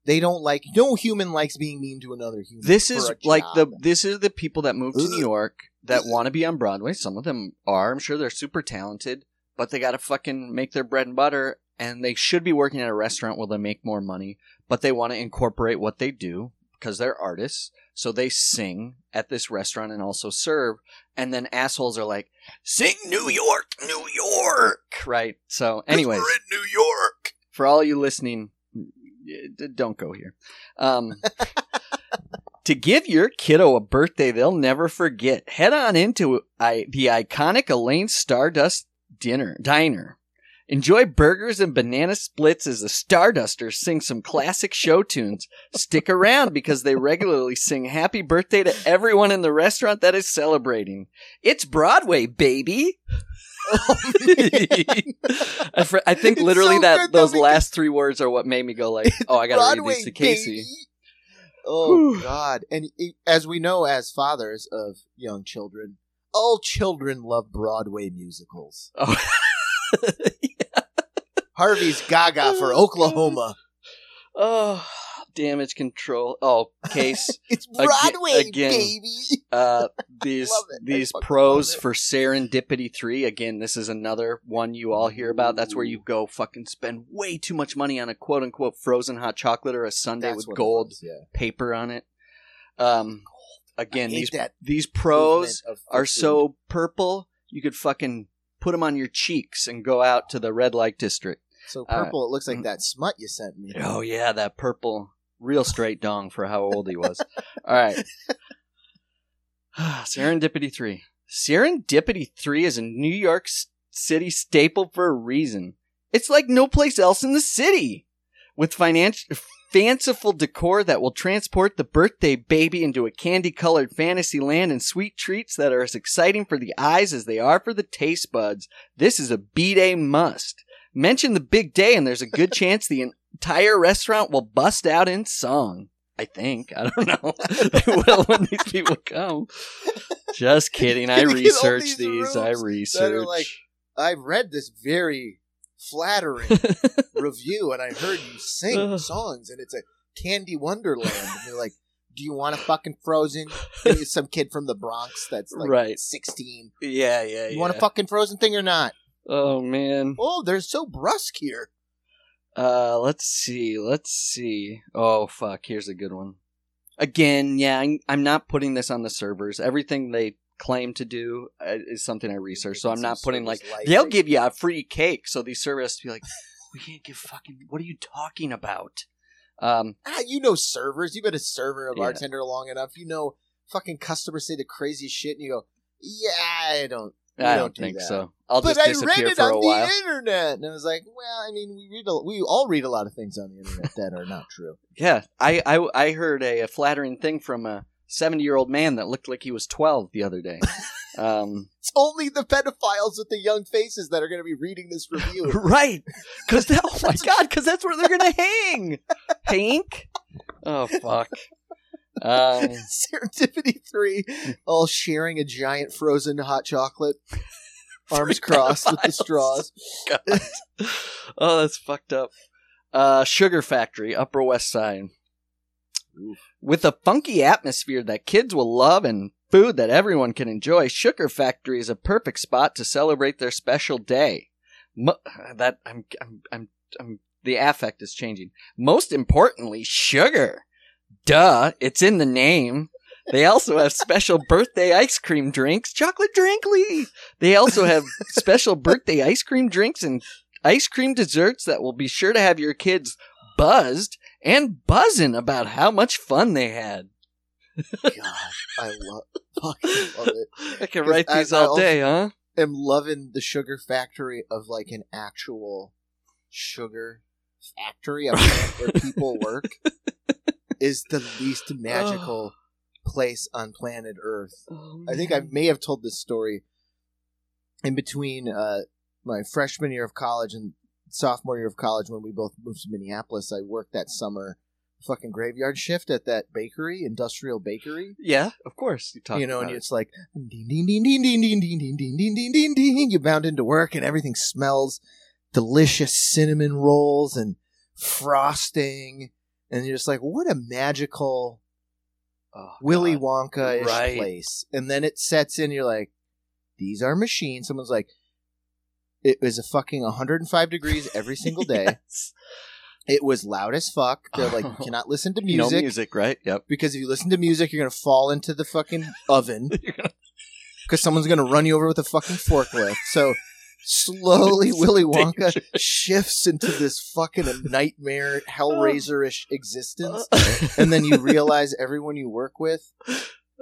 They don't like no human likes being mean to another human. This is like the this is the people that move to New York that want to be on Broadway. Some of them are. I'm sure they're super talented, but they got to fucking make their bread and butter, and they should be working at a restaurant where they make more money, but they want to incorporate what they do because they're artists. So they sing at this restaurant and also serve, and then assholes are like, "Sing New York, New York." Right? So anyways, we're in New York. For all you listening, don't go here. Um, to give your kiddo a birthday they'll never forget, head on into I, the iconic Elaine's Stardust dinner, Diner. Enjoy burgers and banana splits as the Stardusters sing some classic show tunes. Stick around because they regularly sing happy birthday to everyone in the restaurant that is celebrating. It's Broadway, baby! Oh, I, fr- I think literally so that those because... last three words are what made me go like, oh, I got to read these to Casey. Baby. Oh, Whew. God. And it, as we know as fathers of young children, all children love Broadway musicals. Oh. yeah. Harvey's Gaga for oh, Oklahoma. God. Oh, Damage Control. Oh, Case. It's Broadway, again, baby. uh, these these pros for Serendipity three. Again, this is another one you all hear about. That's where you go fucking spend way too much money on a quote-unquote frozen hot chocolate or a sundae That's with gold was, yeah. paper on it. Um, Again, these these pros are so purple, you could fucking put them on your cheeks and go out to the red light district. So purple, uh, it looks like that smut you sent me. Oh, yeah, that purple... Real straight dong for how old he was. All right. Serendipity three. Serendipity three is a New York City staple for a reason. It's like no place else in the city. With financial... fanciful decor that will transport the birthday baby into a candy-colored fantasy land and sweet treats that are as exciting for the eyes as they are for the taste buds. This is a B-Day must. Mention the big day and there's a good chance the entire restaurant will bust out in song. I think. I don't know. They will when these people come. Just kidding. I researched these. these. I researched. Like, I've read this very flattering review, and I heard you sing songs, and it's a Candy Wonderland. And they're like, do you want a fucking Frozen? There's some kid from the Bronx that's like right. sixteen. Yeah, yeah, you yeah. You want a fucking Frozen thing or not? Oh, man. Oh, they're so brusque here. Uh, let's see, let's see. Oh, fuck, here's a good one. Again, yeah, I'm, I'm not putting this on the servers. Everything they claim to do is something I researched, so I'm not putting, like, they'll give you a free cake, so these servers be like, we can't give fucking, what are you talking about? Um, ah, you know servers. You've been a server or a bartender yeah. long enough. You know fucking customers say the craziest shit, and you go, yeah, I don't. I don't, don't think do so. I'll but just disappear I read it for a on while. The internet, and I was like, "Well, I mean, we read a, we all read a lot of things on the internet that are not true." Yeah, I I, I heard a, a flattering thing from a seventy-year-old man that looked like he was twelve the other day. Um, it's only the pedophiles with the young faces that are going to be reading this review, right? Because oh my god, because that's where they're going to hang. Hank. Oh fuck. Um, Serendipity three, all sharing a giant frozen hot chocolate, arms crossed pedophiles. With the straws. God. Oh, that's fucked up. Uh, Sugar Factory, Upper West Side. Ooh. With a funky atmosphere that kids will love and food that everyone can enjoy, Sugar Factory is a perfect spot to celebrate their special day. Mo- that I'm, I'm, I'm, I'm, the affect is changing. Most importantly, sugar. Duh, it's in the name. They also have special birthday ice cream drinks. Chocolate Drinkly! They also have special birthday ice cream drinks and ice cream desserts that will be sure to have your kids buzzed and buzzing about how much fun they had. God, I love, fucking love it. I can write these I, all I day, huh? I'm loving the Sugar Factory of like an actual sugar factory of where people work. Is the least magical oh. place on planet Earth. Oh, I think I may have told this story in between uh, my freshman year of college and sophomore year of college when we both moved to Minneapolis. I worked that summer fucking graveyard shift at that bakery, industrial bakery. Yeah, of course. You, talk you know, and it. It's like, ding, ding, ding, ding, ding, ding, ding, ding, ding, ding, ding, ding, ding. You bound into work and everything smells delicious cinnamon rolls and frosting. And you're just like, what a magical oh, Willy Wonka-ish right. place. And then it sets in. You're like, these are machines. Someone's like, it was a fucking one hundred five degrees every single day. Yes. It was loud as fuck. They're like, you cannot listen to music. No music, right? Yep. Because if you listen to music, you're going to fall into the fucking oven. Because gonna... someone's going to run you over with a fucking forklift. So... slowly, Willy Wonka dangerous. Shifts into this fucking nightmare, Hellraiser-ish existence. And then you realize everyone you work with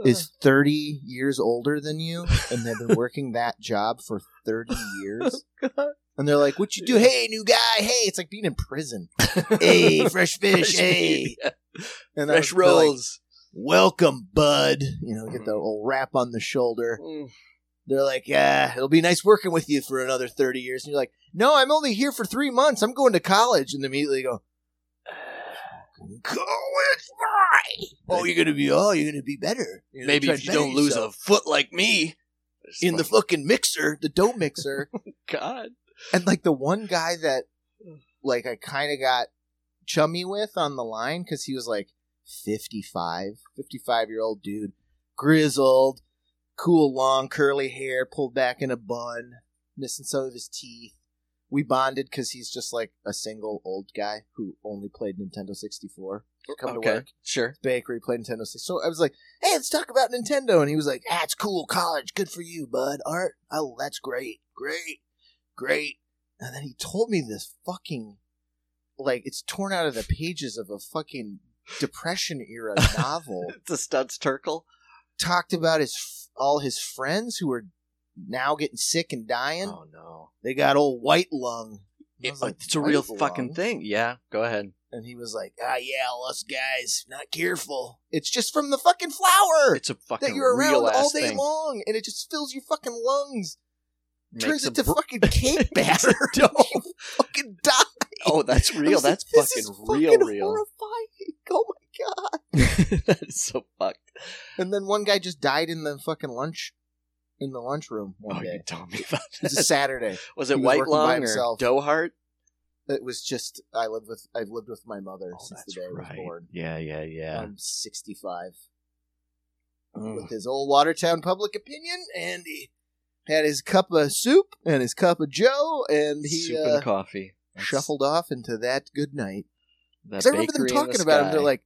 is thirty years older than you, and they've been working that job for thirty years. And they're like, what you do? Hey, new guy. Hey, it's like being in prison. Hey, fresh fish. Fresh hey. Yeah. And fresh rolls. Like, welcome, bud. You know, get the old rap on the shoulder. Mm. They're like, yeah, it'll be nice working with you for another thirty years. And you're like, no, I'm only here for three months. I'm going to college. And immediately go, college boy. Oh, you're going to be, oh, you're going to be better. You're Maybe if you don't yourself. Lose a foot like me it's in funny. The fucking mixer, the dough mixer. God. And like the one guy that like I kind of got chummy with on the line because he was like fifty-five, fifty-five year old dude, grizzled. Cool, long, curly hair, pulled back in a bun, missing some of his teeth. We bonded because he's just like a single old guy who only played Nintendo sixty-four. Come okay, to work. Sure. Bakery, played Nintendo sixty-four. So I was like, hey, let's talk about Nintendo. And he was like, ah, it's cool, college, good for you, bud. Art, oh, that's great, great, great. And then he told me this fucking, like, it's torn out of the pages of a fucking Depression-era novel. The Studs Terkel. Talked about his f- all his friends who are now getting sick and dying. Oh, no. They got old white lung. It, like, it's a real fucking thing. Yeah, go ahead. And he was like, ah, yeah, us guys, not careful. It's just from the fucking flower. It's a fucking that you're around all day thing. Long, and it just fills your fucking lungs. Makes turns into br- fucking cake batter. Don't fucking die. Oh, that's real. That's like, fucking, this is fucking real, real. Horrifying. Oh my god. That is so fucked. And then one guy just died in the fucking lunch, in the lunchroom one oh, day. Oh, you told me about that. It was a Saturday. Was it White Lung or Dough Heart? It was just, I lived with, I've lived with my mother oh, since the day right. I was born. Yeah, yeah, yeah. I'm sixty-five. Ugh. With his old Watertown public opinion, and he had his cup of soup and his cup of joe, and he soup and uh, coffee. That's... shuffled off into that good night. Because I remember them talking the about him. They're like,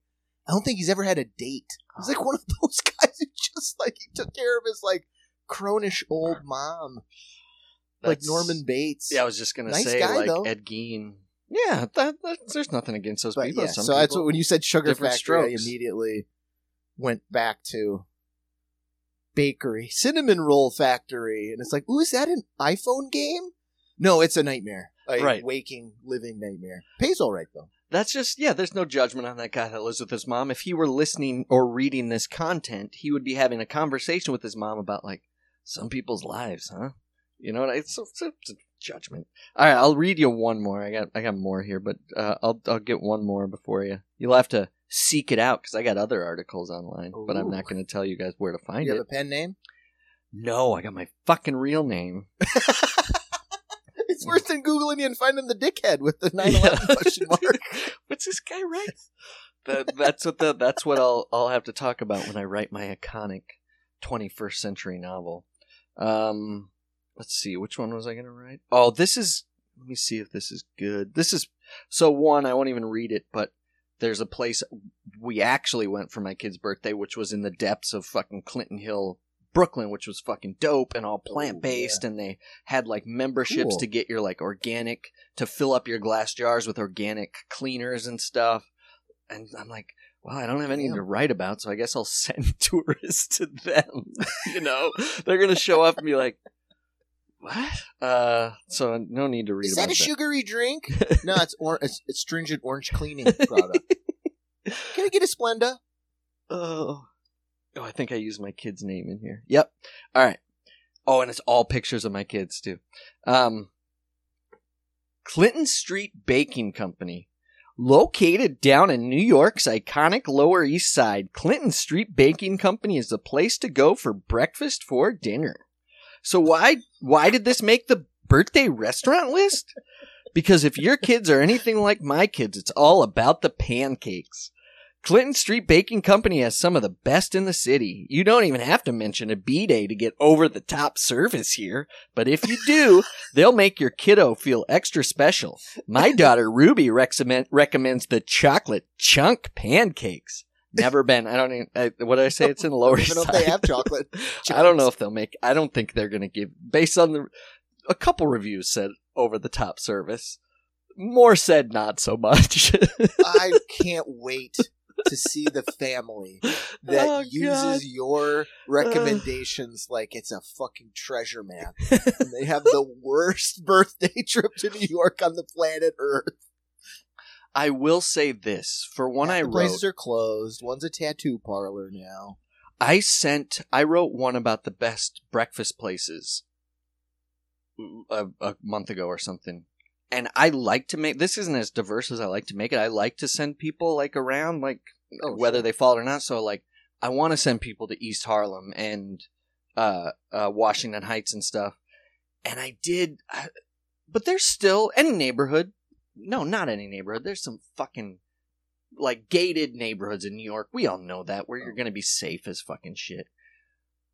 I don't think he's ever had a date. He's like one of those guys who just, like, he took care of his, like, cronish old mom. That's, like Norman Bates. Yeah, I was just going nice to say, guy, like, though. Ed Gein. Yeah, that, that, there's nothing against those but people. Yeah, Some so people, that's what, when you said Sugar Factory, strokes. I immediately went back to Bakery, Cinnamon Roll Factory. And it's like, ooh, is that an iPhone game? No, it's a nightmare. A right. waking, living nightmare. Pays all right, though. That's just, yeah, there's no judgment on that guy that lives with his mom. If he were listening or reading this content, he would be having a conversation with his mom about, like, some people's lives, huh? You know, it's, it's, a, it's a judgment. All right, I'll read you one more. I got I got more here, but uh, I'll I'll get one more before you. You'll have to seek it out because I got other articles online, Ooh. But I'm not going to tell you guys where to find it. You have it. A pen name? No, I got my fucking real name. It's worse than Googling you and finding the dickhead with the nine eleven yeah. question mark. What's this guy write? That, that's what the that's what I'll I'll have to talk about when I write my iconic twenty-first century novel. Um. Let's see, which one was I going to write? Oh, this is, let me see if this is good. This is, so one, I won't even read it, but there's a place we actually went for my kid's birthday, which was in the depths of fucking Clinton Hill, Brooklyn, which was fucking dope and all plant-based, Ooh, yeah. and they had, like, memberships cool. to get your, like, organic, to fill up your glass jars with organic cleaners and stuff. And I'm like, well, I don't have anything Damn. to write about, so I guess I'll send tourists to them, you know? They're going to show up and be like, what? Uh, so no need to read Is about that. Is that a sugary drink? No, it's, or- it's, it's stringent orange cleaning product. Can I get a Splenda? Oh. Oh, I think I used my kid's name in here. Yep. All right. Oh, and it's all pictures of my kids, too. Um, Clinton Street Baking Company. Located down in New York's iconic Lower East Side, Clinton Street Baking Company is the place to go for breakfast for dinner. So why why did this make the birthday restaurant list? Because if your kids are anything like my kids, it's all about the pancakes. Clinton Street Baking Company has some of the best in the city. You don't even have to mention a B-Day to get over-the-top service here. But if you do, they'll make your kiddo feel extra special. My daughter, Ruby, recommend, recommends the chocolate chunk pancakes. Never been. I don't even, I, what did I say? It's in the Lower East Side. I don't know if they have chocolate. I don't know if they'll make, I don't think they're going to give, based on the, a couple reviews said over the top service. More said not so much. I can't wait to see the family that oh, uses God. your recommendations uh, like it's a fucking treasure map. And they have the worst birthday trip to New York on the planet Earth. I will say this. For one, I wrote... places are closed. One's a tattoo parlor now. I sent... I wrote one about the best breakfast places a, a month ago or something. And I like to make... This isn't as diverse as I like to make it. I like to send people, like, around, like, oh, whether sure. they follow it or not. So, like, I want to send people to East Harlem and uh, uh, Washington Heights and stuff. And I did... I, but there's still... Any neighborhood... No, not any neighborhood. There's some fucking, like, gated neighborhoods in New York. We all know that, where you're going to be safe as fucking shit.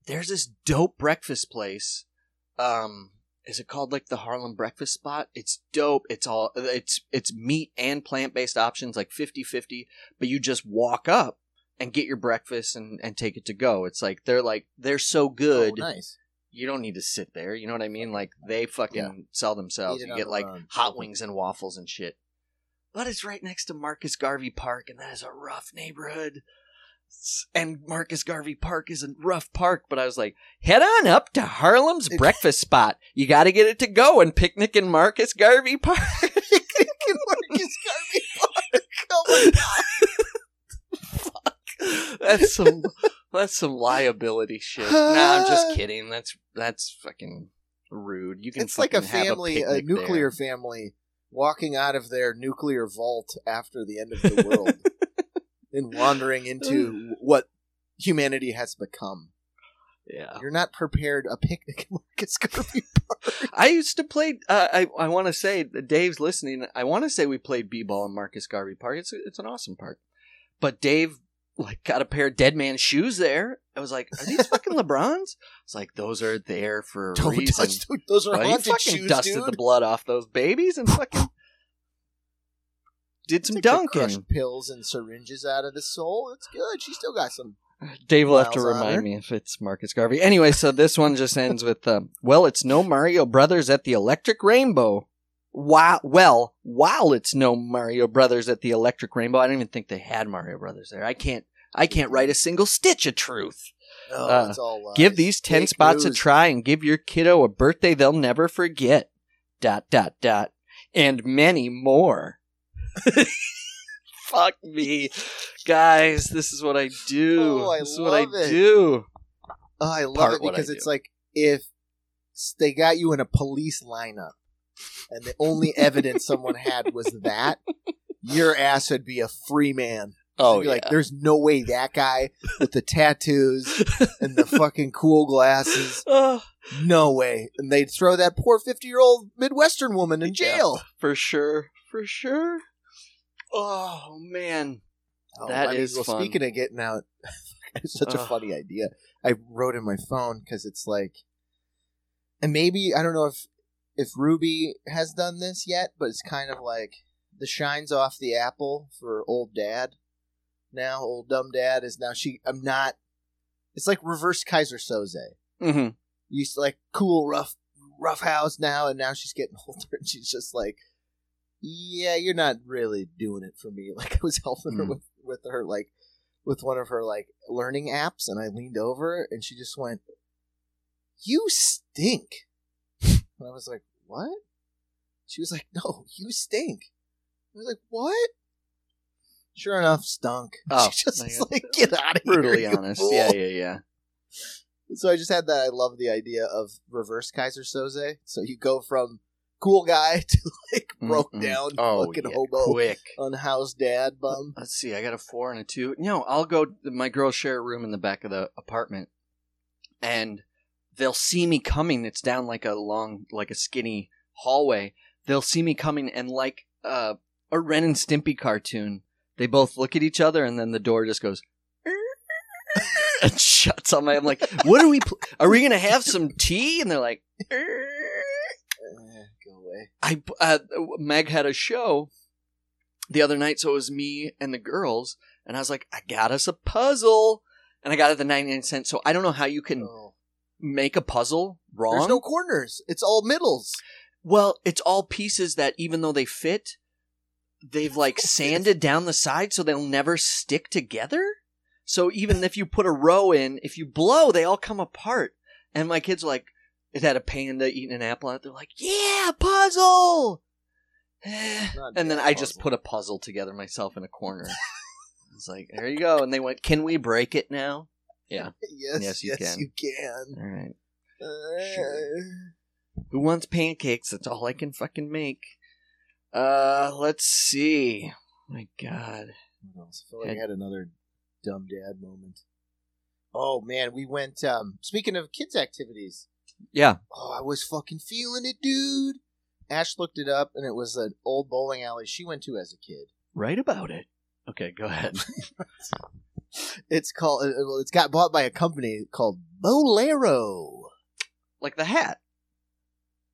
There's this dope breakfast place. Um, is it called, like, the Harlem Breakfast Spot? It's dope. It's all, it's, it's meat and plant-based options, like fifty-fifty, but you just walk up and get your breakfast and, and take it to go. It's like, they're like, they're so good. Oh, nice. You don't need to sit there. You know what I mean? Like, they fucking yeah. sell themselves. You get, like, run. hot wings and waffles and shit. But it's right next to Marcus Garvey Park, and that is a rough neighborhood. And Marcus Garvey Park is a rough park, but I was like, head on up to Harlem's breakfast spot. You got to get it to go and picnic in Marcus Garvey Park. Picnic in Marcus Garvey Park. Oh, my God. Fuck. That's some... That's some liability shit. No, nah, I'm just kidding. That's that's fucking rude. You can. It's like a family, a, a nuclear there. family walking out of their nuclear vault after the end of the world and wandering into what humanity has become. Yeah, you're not prepared a picnic like it's going to be party. I used to play. Uh, I I want to say Dave's listening. I want to say we played b-ball in Marcus Garvey Park. It's it's an awesome park, but Dave like got a pair of Dead Man shoes there. I was like, are these fucking LeBrons? It's like those are there for a Don't reason. Touch, dude, those are well, haunted you fucking shoes, dusted dude. The blood off those babies and fucking did some like dunking. Crushed pills and syringes out of the soul. It's good. She still got some. Dave will have to remind me if it's Marcus Garvey. Anyway, so this one just ends with, uh, well, it's no Mario Brothers at the Electric Rainbow. Wow. Well, while it's no Mario Brothers at the Electric Rainbow, I don't even think they had Mario Brothers there. I can't I can't write a single stitch of truth. No, uh, it's all lies. Give these ten Take spots news. A try and give your kiddo a birthday they'll never forget. Dot, dot, dot. And many more. Fuck me. Guys, this is what I do. Oh, I this is what I it. do. Oh, I love Part it because it's do. like if they got you in a police lineup and the only evidence someone had was that, your ass would be a free man. Oh, yeah. Like, there's no way that guy with the tattoos and the fucking cool glasses. No way. And they'd throw that poor fifty-year-old Midwestern woman in jail. Yeah, for sure. For sure. Oh, man. Oh, that I mean, is well, fun. Speaking of getting out, it's such uh, a funny idea. I wrote in my phone because it's like, and maybe, I don't know if, if Ruby has done this yet, but it's kind of like the shine's off the apple for old dad. Now, old dumb dad is now she, I'm not, it's like reverse Kaiser Soze. Mm-hmm. Used to like cool, rough, rough house now, and now she's getting older and she's just like, yeah, you're not really doing it for me. Like, I was helping her mm. with, with her, like, with one of her, like, learning apps, and I leaned over, and she just went, you stink. And I was like, what? She was like, no, you stink. I was like, what? Sure enough, stunk. Oh, she just was like, get out of here. Brutally honest. Fool. Yeah, yeah, yeah. So I just had that. I love the idea of reverse Kaiser Soze. So you go from cool guy to like broke Mm-mm. down oh, fucking yeah. hobo Quick. Unhoused dad bum. Let's see, I got a four and a two. No, I'll go. My girls share a room in the back of the apartment, and they'll see me coming. It's down like a long, like a skinny hallway. They'll see me coming, and like uh, a Ren and Stimpy cartoon, they both look at each other, and then the door just goes and shuts on my. I'm like, what are we? Pl- are we gonna have some tea? And they're like. I uh, Meg had a show the other night, so it was me and the girls, and I was like, I got us a puzzle, and I got it the ninety-nine cent. So I don't know how you can oh. make a puzzle wrong. There's no corners; it's all middles. Well, it's all pieces that, even though they fit, they've like sanded down the side, so they'll never stick together. So even if you put a row in, if you blow, they all come apart. And my kids are like. It had a panda eating an apple on it. They're like, yeah, puzzle! And then I puzzle. Just put a puzzle together myself in a corner. I was like, there you go. And they went, can we break it now? Yeah. yes, yes, you, yes can. you can. All right. Uh... Sure. Who wants pancakes? That's all I can fucking make. Uh, let's see. Oh, my God. What else? I feel like I had another dumb dad moment. Oh, man. We went, um, speaking of kids' activities. Yeah. Oh, I was fucking feeling it, dude. Ash looked it up, and it was an old bowling alley she went to as a kid. Right about it. Okay, go ahead. It's called. It's got bought by a company called Bolero. Like the hat.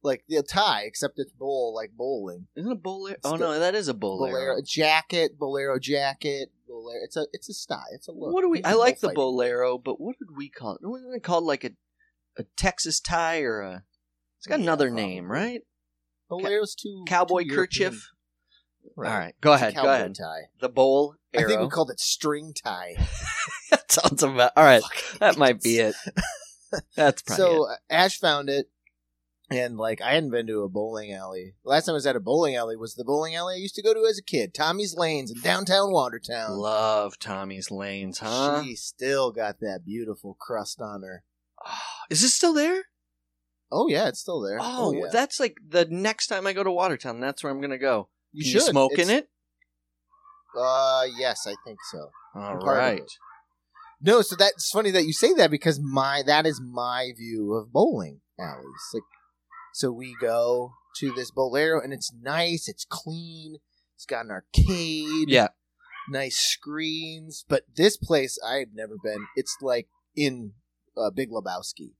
Like the tie, except it's bowl like bowling. Isn't it a bolero? Oh no, that is a bolero. Bolero jacket, bolero jacket. Bolero. It's a. It's a style. It's a look. What do we? It's I like the fight. Bolero, but what did we call it? Wasn't it called like a? A Texas tie or a... It's got yeah, another probably. name, right? Bolero's too... Cowboy too kerchief. Right. All right. Go it's ahead. Go ahead. Tie. The bowl arrow. I think we called it string tie. That sounds about... All right. Fucking that idiots. Might be it. That's probably So it. Ash found it, and like I hadn't been to a bowling alley. The last time I was at a bowling alley was the bowling alley I used to go to as a kid. Tommy's Lanes in downtown Watertown. Love Tommy's Lanes, huh? She still got that beautiful crust on her. Is this still there? Oh, yeah, it's still there. Oh, oh yeah. That's like the next time I go to Watertown, that's where I'm going to go. You Can should. You smoking it's... it? Uh, yes, I think so. All right. No, so that's funny that you say that because my that is my view of bowling alleys. Like, so we go to this Bolero, and it's nice. It's clean. It's got an arcade. Yeah. Nice screens. But this place, I've never been. It's like in uh, Big Lebowski.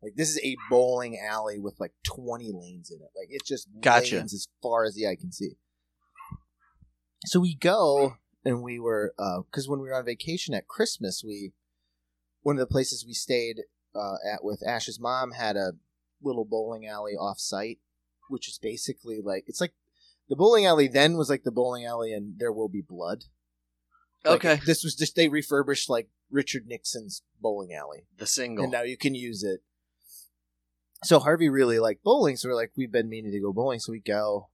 Like, this is a bowling alley with like twenty lanes in it. Like, it's just gotcha. lanes as far as the eye can see. So we go, and we were, because uh, when we were on vacation at Christmas, we, one of the places we stayed uh, at with Ash's mom had a little bowling alley off-site, which is basically like, it's like, the bowling alley then was like the bowling alley in There Will Be Blood. Like, okay. This was just, they refurbished like Richard Nixon's bowling alley. The single. And now you can use it. So Harvey really liked bowling, so we're like, we've been meaning to go bowling, so we go.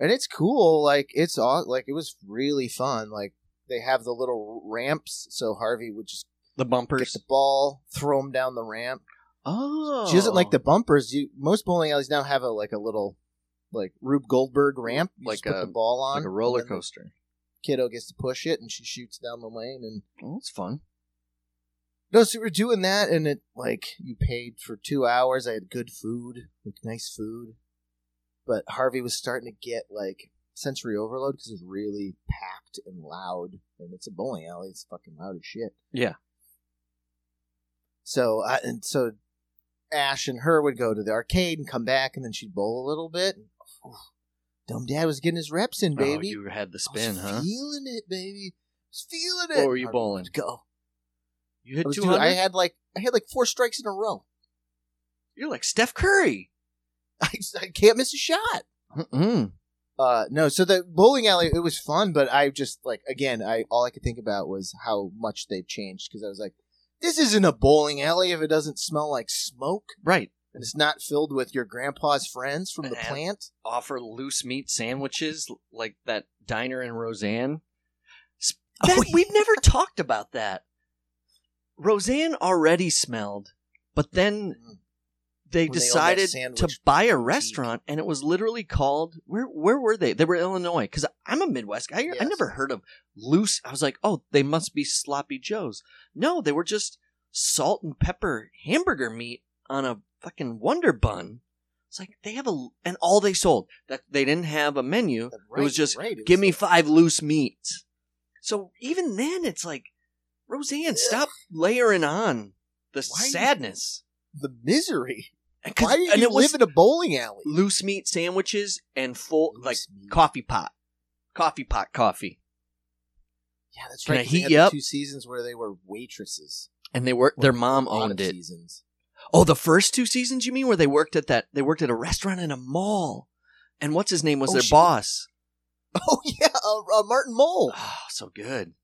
And it's cool, like, it's all, like, it was really fun. Like, they have the little ramps, so Harvey would just the bumpers. Get the ball, throw him down the ramp. Oh. She doesn't like the bumpers. You Most bowling alleys now have, a like, a little, like, Rube Goldberg ramp. You like just a, put the ball on. Like a roller coaster. Kiddo gets to push it, and she shoots down the lane. And oh, that's fun. No, so we're doing that, and it, like, you paid for two hours. I had good food, like, nice food. But Harvey was starting to get, like, sensory overload because it's really packed and loud. And it's a bowling alley. It's fucking loud as shit. Yeah. So I, and so Ash and her would go to the arcade and come back, and then she'd bowl a little bit. And, oh, dumb dad was getting his reps in, baby. Oh, you had the spin, I was huh? feeling it, baby. I was feeling it. What were you Harvey bowling? Go. You hit two hundred? I had, like, I had, like, four strikes in a row. You're like Steph Curry. I, I can't miss a shot. Mm-mm. Uh, no, so the bowling alley, it was fun, but I just, like, again, I all I could think about was how much they've changed, because I was like, this isn't a bowling alley if it doesn't smell like smoke. Right. And it's not filled with your grandpa's friends from the and plant. Offer loose meat sandwiches like that diner in Roseanne. That, oh, yeah. We've never talked about that. Roseanne already smelled, but then... Mm-hmm. They when decided they to buy a restaurant, and it was literally called, where Where were they? They were in Illinois, because I'm a Midwest guy. Yes. I never heard of loose. I was like, oh, they must be Sloppy Joes. No, they were just salt and pepper hamburger meat on a fucking Wonder Bun. It's like, they have a, and all they sold, that they didn't have a menu. Right, it was just, right. it was give me five loose meats. So even then, it's like, Roseanne, stop layering on the Why sadness. The misery. Why do you live was, in a bowling alley? Loose meat sandwiches and full, loose like, meat. coffee pot. Coffee pot coffee. Yeah, that's Can right. I heat you up? Two seasons where they were waitresses. And they worked, their mom owned it. Seasons. Oh, the first two seasons, you mean, where they worked at that, they worked at a restaurant in a mall. And what's his name was oh, their she, boss? Oh, yeah, uh, uh, Martin Mull. Oh, so good.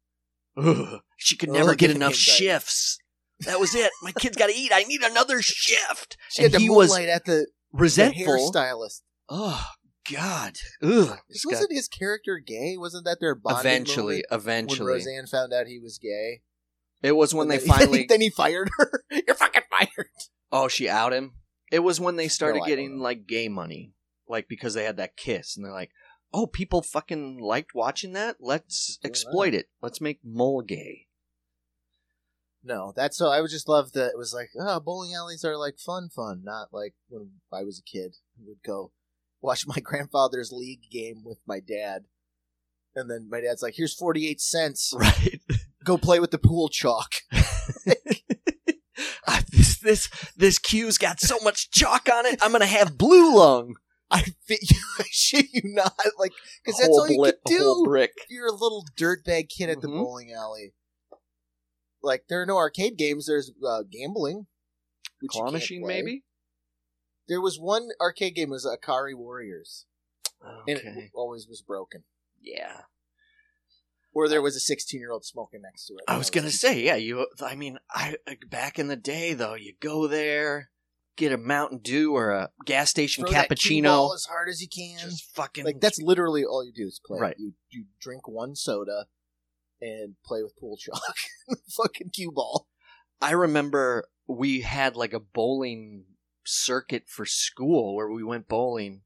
Ugh. She could oh, never get enough shifts. Back. That was it. My kid's got to eat. I need another shift. She and had to he was at the resentful the hairstylist. Oh God! Ugh. Wasn't his character gay? Wasn't that their bonding Eventually, eventually, when Roseanne found out he was gay, it was when they, they finally. Then he fired her. You're fucking fired. Oh, she out him. It was when they started no, getting like gay money, like because they had that kiss, and they're like, "Oh, people fucking liked watching that. Let's What's exploit it. Let's make Mole gay." No, that's so. I would just love that it was like, oh, bowling alleys are like fun, fun, not like when I was a kid. I would go watch my grandfather's league game with my dad, and then my dad's like, "Here's forty-eight cents, right? Go play with the pool chalk." I, this this this cue's got so much chalk on it. I'm gonna have blue lung. I fit you. I shit you not, like because that's all you could do. Brick. You're a little dirtbag kid at mm-hmm. the bowling alley. Like, there are no arcade games. There's uh, gambling. Claw machine, play. Maybe? There was one arcade game. It was Akari Warriors. Okay. And it always was broken. Yeah. Or there was a sixteen-year-old smoking next to it. I was going to say, yeah. You. I mean, I back in the day, though, you go there, get a Mountain Dew or a gas station Throw cappuccino. That ball as hard as you can. Just fucking... Like, that's literally all you do is play. Right. You, you drink one soda. And play with pool chalk. Fucking cue ball. I remember we had like a bowling circuit for school where we went bowling.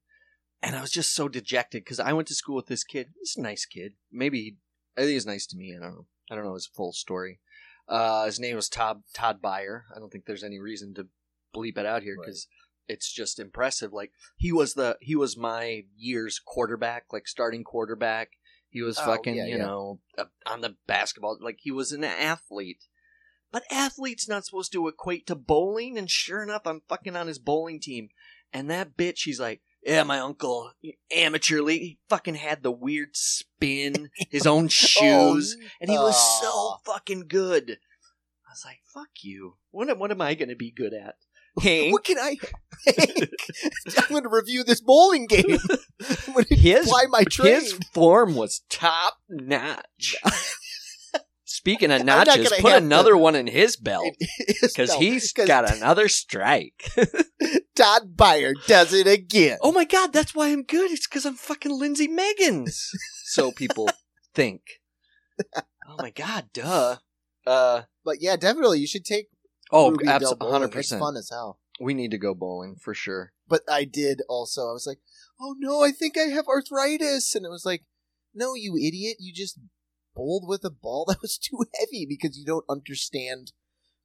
And I was just so dejected because I went to school with this kid. He's a nice kid. Maybe I think he's nice to me. I don't know. I don't know his full story. Uh, his name was Todd, Todd Byer. I don't think there's any reason to bleep it out here because right. It's just impressive. Like he was the he was my year's quarterback, like starting quarterback. He was oh, fucking, yeah, you yeah. know, uh, on the basketball. Like he was an athlete. But athlete's not supposed to equate to bowling. And sure enough, I'm fucking on his bowling team. And that bitch, she's like, yeah, my uncle, amateur league, he fucking had the weird spin, his own shoes, oh, and he was uh, so fucking good. I was like, fuck you. What, what am I going to be good at? Hank? What can I... Hank, I'm going to review this bowling game. I'm going to fly my train. His form was top notch. Speaking of notches, put another to, one in his belt because he's Cause got another strike. Todd Byer does it again. Oh my God, that's why I'm good. It's because I'm fucking Lindsay Meggins. So people think. Oh my God, duh. Uh, but yeah, definitely you should take. Oh, absolutely, one hundred percent. It's fun as hell. We need to go bowling for sure. But I did also. I was like, oh no, I think I have arthritis, and it was like, no, you idiot, you just. Bowled with a ball that was too heavy because you don't understand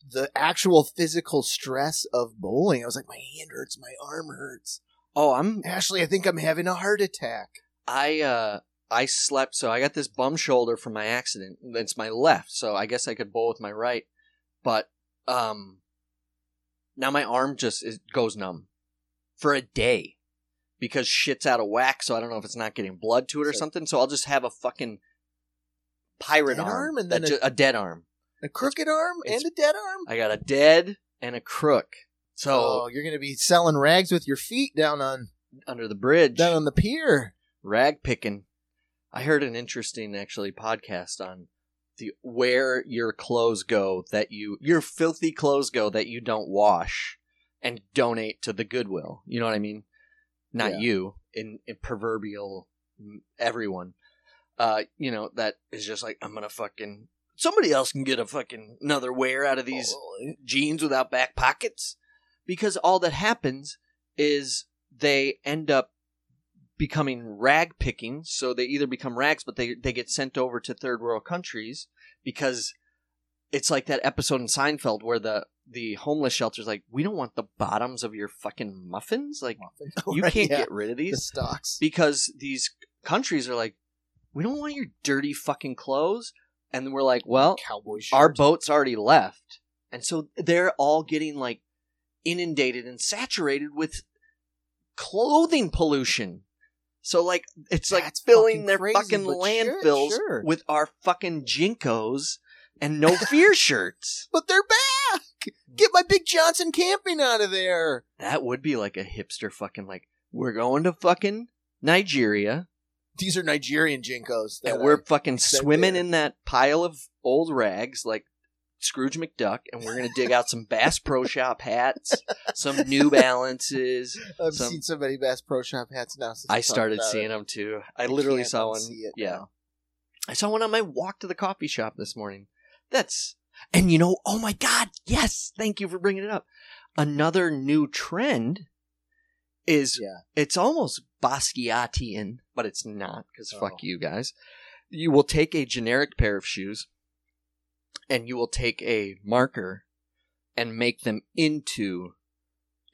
the actual physical stress of bowling. I was like, my hand hurts, my arm hurts. Oh, I'm Ashley. I think I'm having a heart attack. I uh, I slept, so I got this bum shoulder from my accident. It's my left, so I guess I could bowl with my right. But um, now my arm just it goes numb for a day because shit's out of whack. So I don't know if it's not getting blood to it or so, something. So I'll just have a fucking pirate dead arm, arm and then a, ju- a dead arm, a crooked it's, arm, and a dead arm. I got a dead and a crook. So oh, you're going to be selling rags with your feet down on under the bridge, down on the pier, rag picking. I heard an interesting actually podcast on the where your clothes go that you your filthy clothes go that you don't wash and donate to the Goodwill. You know what I mean? Not yeah. you in, in proverbial everyone. Uh, you know, that is just like, I'm going to fucking, somebody else can get a fucking another wear out of these oh. jeans without back pockets. Because all that happens is they end up becoming rag picking. So they either become rags, but they, they get sent over to third world countries because it's like that episode in Seinfeld where the, the homeless shelter's like, we don't want the bottoms of your fucking muffins. Like, muffins. you right, can't yeah. get rid of these the stocks because these countries are like, we don't want your dirty fucking clothes. And we're like, well, our boat's already left. And so they're all getting like inundated and saturated with clothing pollution. So like, it's like that's filling fucking their crazy, fucking landfills sure, sure. with our fucking Jinkos and No Fear shirts. But they're back. Get my Big Johnson Camping out of there. That would be like a hipster fucking like, we're going to fucking Nigeria. These are Nigerian Jinkos. And we're I fucking swimming in that pile of old rags like Scrooge McDuck, and we're going to dig out some Bass Pro Shop hats, some New Balances. I've some... seen so many Bass Pro Shop hats now. Since I started seeing it. them, too. I, I literally saw one. Yeah, now. I saw one on my walk to the coffee shop this morning. That's, and you know, oh my God, yes, thank you for bringing it up. Another new trend is yeah. it's almost Basquiatian, but it's not because oh. fuck you guys. You will take a generic pair of shoes and you will take a marker and make them into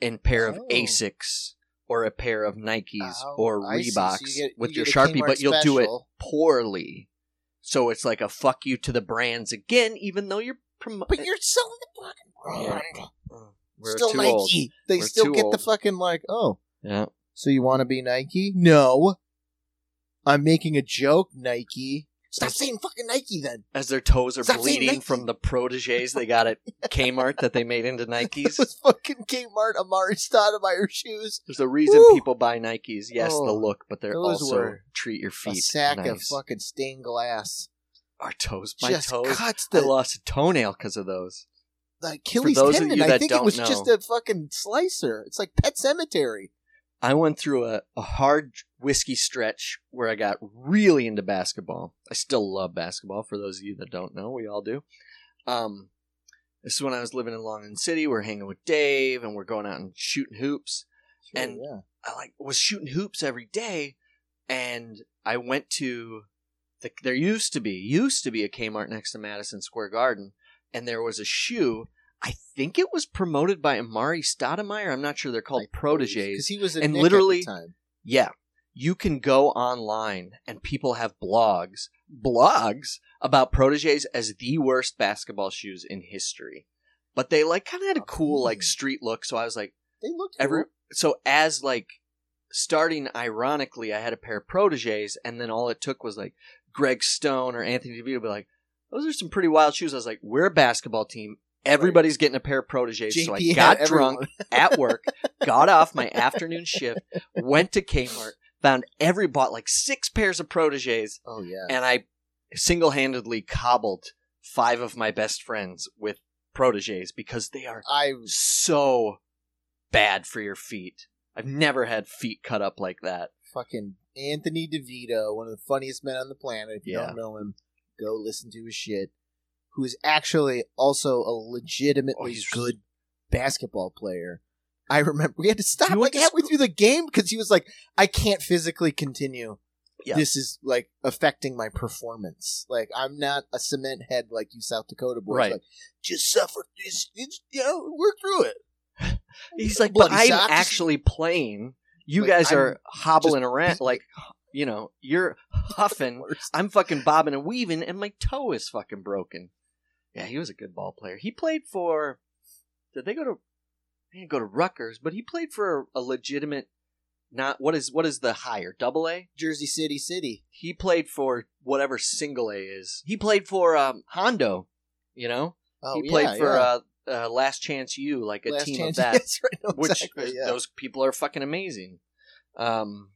a pair oh. of Asics or a pair of Nikes oh, or Reeboks so you get, with you your Sharpie, Kmart but you'll special. do it poorly. So it's like a fuck you to the brands again, even though you're promoting. But you're selling the fucking brand. Oh. We're still Nike. Old. They We're still get old. the fucking like, oh. Yeah. So you want to be Nike? No. I'm making a joke, Nike. Stop as, saying fucking Nike then. As their toes are Stop bleeding from the proteges they got at Kmart that they made into Nikes. Those fucking Kmart Amari Stoudemire shoes. There's a reason Woo. people buy Nikes. Yes, oh, the look, but they're also treat your feet. A sack nice. of fucking stained glass. Our toes, my Just toes. Cuts the... I lost a toenail because of those. Achilles tendon. I think it was know, just a fucking slicer. It's like Pet Cemetery. I went through a, a hard whiskey stretch where I got really into basketball. I still love basketball. For those of you that don't know, we all do. Um, This is when I was living in Long Island City. We're hanging with Dave, and we're going out and shooting hoops. Sure, and yeah. I like was shooting hoops every day. And I went to the, there used to be used to be a Kmart next to Madison Square Garden, and there was a shoe. I think it was promoted by Amari Stoudemire. I'm not sure. They're called I Protégés because he was a and Nick literally at the time. Yeah. You can go online and people have blogs, blogs about Protégés as the worst basketball shoes in history. But they like kind of had a cool like street look. So I was like, they looked every cool. So as like starting ironically, I had a pair of Protégés, and then all it took was like Greg Stone or Anthony DeVito to be like, those are some pretty wild shoes. I was like, we're a basketball team. Everybody's getting a pair of Protégés. So I got drunk at work, got off my afternoon shift, went to Kmart. Found every bought like six pairs of Protégés. Oh yeah, and I single-handedly cobbled five of my best friends with Protégés because they are I... so bad for your feet. I've never had feet cut up like that. Fucking Anthony DeVito, one of the funniest men on the planet. If you yeah. don't know him, go listen to his shit. Who is actually also a legitimately oh, good basketball player. I remember we had to stop like halfway through the game because he was like, I can't physically continue. Yeah. This is like affecting my performance. Like I'm not a cement head like you South Dakota boys. Right. Like, just suffer this, it's, you know, work through it. He's like, but I'm sock. actually playing. You like, guys are I'm hobbling just... around. Like, you know, you're huffing. I'm fucking bobbing and weaving and my toe is fucking broken. Yeah, he was a good ball player. He played for, did they go to? He didn't go to Rutgers, but he played for a legitimate, not, what is what is the higher, double A? Jersey City City. He played for whatever single A is. He played for um, Hondo, you know? Oh, he played yeah, for yeah. Uh, uh, Last Chance U, like a Last team Chance, of that. Yes, right, no, which exactly, yeah. Those people are fucking amazing. Um,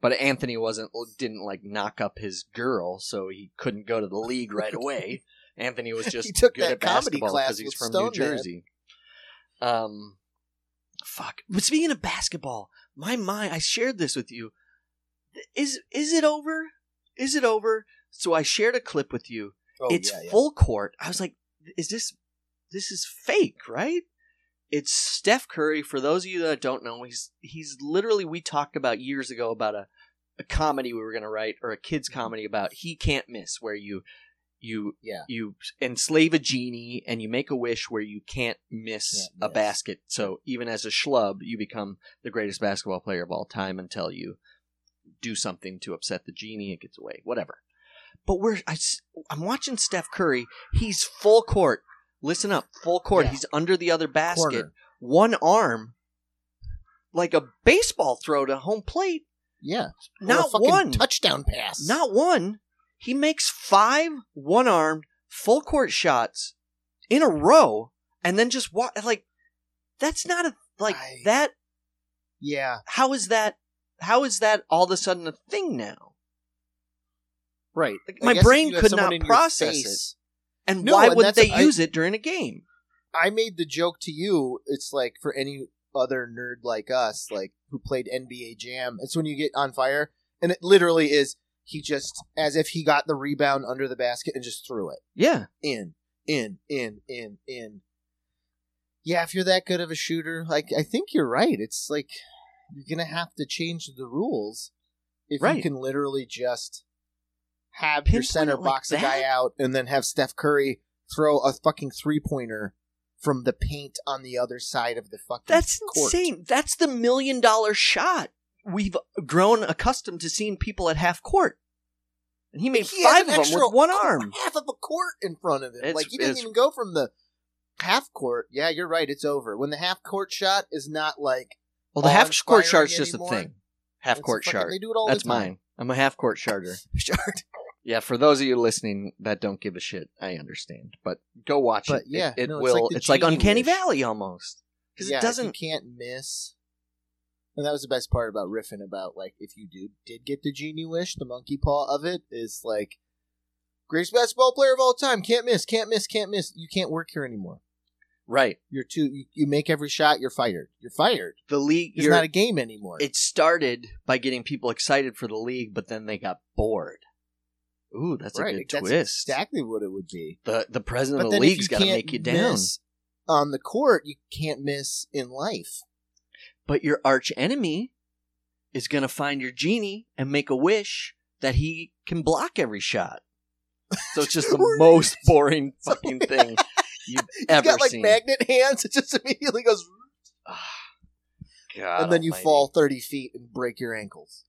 but Anthony wasn't didn't like knock up his girl, so he couldn't go to the league right away. Anthony was just he took good that at basketball because he's from Stone New Jersey. Man. Um... Fuck. But speaking of basketball, my mind, I shared this with you. Is is it over? Is it over? So I shared a clip with you. Oh, it's yeah, yeah. full court. I was like, is this, this is fake, right? It's Steph Curry. For those of you that don't know, he's, he's literally, we talked about years ago about a, a comedy we were going to write or a kid's comedy about He Can't Miss, where you, you, yeah. you enslave a genie and you make a wish where you can't miss can't a miss. basket. So even as a schlub, you become the greatest basketball player of all time until you do something to upset the genie. It gets away, whatever. But we're, I, I'm watching Steph Curry. He's full court. Listen up, full court. Yeah. He's under the other basket. Quarter. One arm, like a baseball throw to home plate. Yeah. Not one. Touchdown pass. Not one. He makes five one-armed, full-court shots in a row, and then just walk. Like, that's not a, like, I, that. Yeah. How is that, how is that all of a sudden a thing now? Right. Like, my brain could not process it. And no, why and would they a, use I, it during a game? I made the joke to you, it's like, for any other nerd like us, like, who played N B A Jam, it's when you get on fire, and it literally is. He just, as if he got the rebound under the basket and just threw it. Yeah. In, in, in, in, in. Yeah, if you're that good of a shooter, like, I think you're right. It's like, you're going to have to change the rules if right. you can literally just have Pinpoint your center box like a guy out and then have Steph Curry throw a fucking three-pointer from the paint on the other side of the fucking That's court. Insane. That's the million-dollar shot. We've grown accustomed to seeing people at half court. And he made he five of them with one arm. Half of a court in front of him. It's, like, he didn't even go from the half court. Yeah, you're right. It's over. When the half court shot is not like. Well, the half court shot's just a thing. Half court shot. They do it all the time. That's mine. I'm a half court sharder. Shard. Yeah, for those of you listening that don't give a shit, I understand. But go watch but, it. Yeah, it, it no, will. It's like, it's like Uncanny Valley almost. Because yeah, it doesn't. You can't miss. And that was the best part about riffing about, like, if you do, did get the genie wish, the monkey paw of it is, like, greatest basketball player of all time. Can't miss, can't miss, can't miss. You can't work here anymore. Right. You're too, you, you make every shot, you're fired. You're fired. The league. It's not a game anymore. It started by getting people excited for the league, but then they got bored. Ooh, that's right. a good that's twist. That's exactly what it would be. The the president but of the league's got to make you down. On the court, you can't miss in life. But your arch enemy is going to find your genie and make a wish that he can block every shot. So it's just the most boring fucking thing you've ever seen. He's got like seen. magnet hands. It just immediately goes... God and then almighty. You fall thirty feet and break your ankles.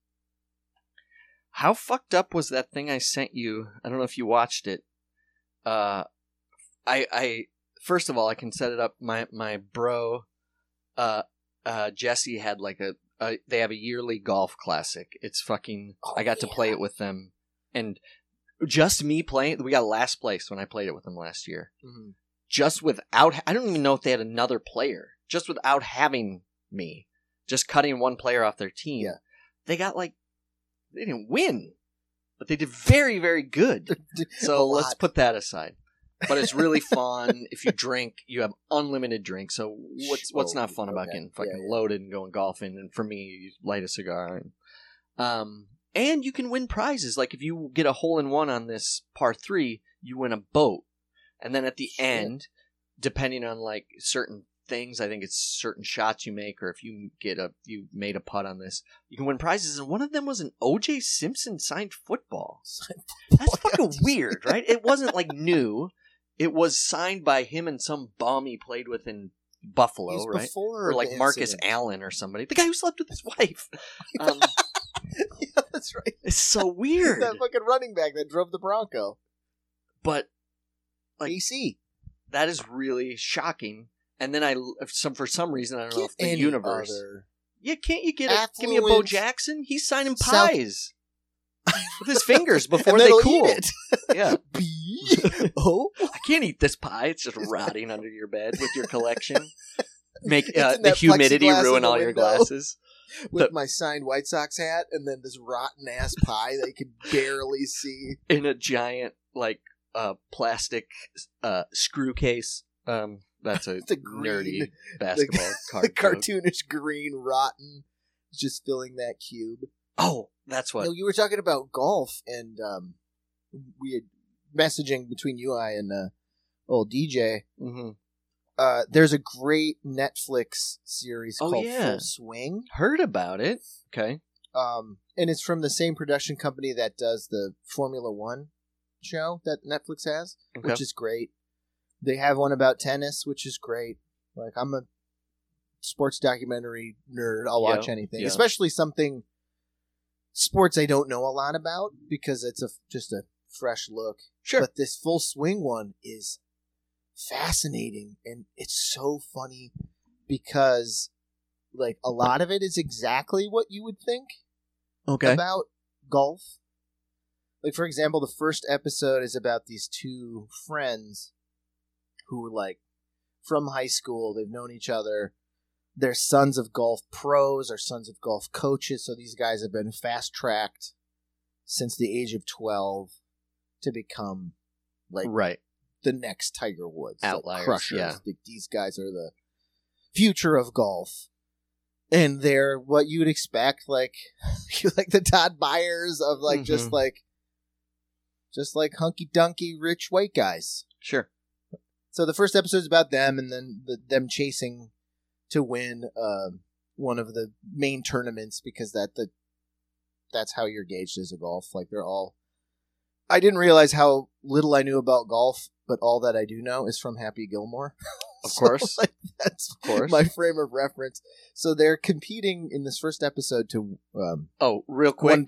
How fucked up was that thing I sent you? I don't know if you watched it. Uh, I, I first of all, I can set it up. My my bro, uh, uh, Jesse had like a, a. They have a yearly golf classic. It's fucking. Oh, I got yeah. to play it with them, and just me playing. We got last place when I played it with them last year. Mm-hmm. Just without, I don't even know if they had another player. Just without having me. Just cutting one player off their team. Yeah. They got like, they didn't win, but they did very, very good. So let's put that aside. But it's really fun. If you drink, you have unlimited drinks. So what's what's not fun okay. about getting fucking yeah, yeah. loaded and going golfing? And for me, you light a cigar. And, um, and you can win prizes. Like if you get a hole in one on this par three, you win a boat. And then at the Shit. end, depending on like certain things, I think it's certain shots you make, or if you get a you made a putt on this, you can win prizes. And one of them was an O J Simpson signed football. That's fucking weird, right? It wasn't like new. It was signed by him and some bum he played with in Buffalo, right? Or like Marcus incident. Allen or somebody, the guy who slept with his wife. Um, yeah, that's right. It's so weird. That fucking running back that drove the Bronco, but like B C, that is really shocking. And then I, some for some reason, I don't get know if the universe. Other. Yeah, can't you get a, give me a Bo Jackson? He's signing pies South... with his fingers before they cool. Eat it. Yeah. B- oh, I can't eat this pie. It's just rotting under your bed with your collection. Make uh, the humidity ruin all your glasses. With the, my signed White Sox hat, and then this rotten ass pie that you could barely see in a giant like uh, plastic uh, screw case. Um, That's a the green, nerdy basketball the, card. The cartoonish green, rotten, just filling that cube. Oh, that's what. You know, you were talking about golf, and um, we had messaging between you, I, and uh, old D J. Mm-hmm. Uh, there's a great Netflix series oh, called yeah. Full Swing. Heard about it. Okay. Um, and it's from the same production company that does the Formula One show that Netflix has, okay. which is great. They have one about tennis, which is great. Like, I'm a sports documentary nerd. I'll watch yeah, anything, yeah. especially something sports I don't know a lot about because it's a just a fresh look. Sure. But this Full Swing one is fascinating, and it's so funny because, like, a lot of it is exactly what you would think okay. about golf. Like, for example, the first episode is about these two friends who were like from high school, they've known each other. They're sons of golf pros or sons of golf coaches. So these guys have been fast tracked since the age of twelve to become like right. the next Tiger Woods. Outliers. Like crushers. Yeah. Like these guys are the future of golf. And they're what you'd expect, like like the Todd Byers of like mm-hmm. just like just like hunky dunky rich white guys. Sure. So the first episode is about them, and then the, them chasing to win uh, one of the main tournaments because that the that's how you're gauged as a golf. Like they're all. I didn't realize how little I knew about golf, but all that I do know is from Happy Gilmore. Of so, course, like, that's of course. my frame of reference. So they're competing in this first episode to. Um, oh, real quick! One...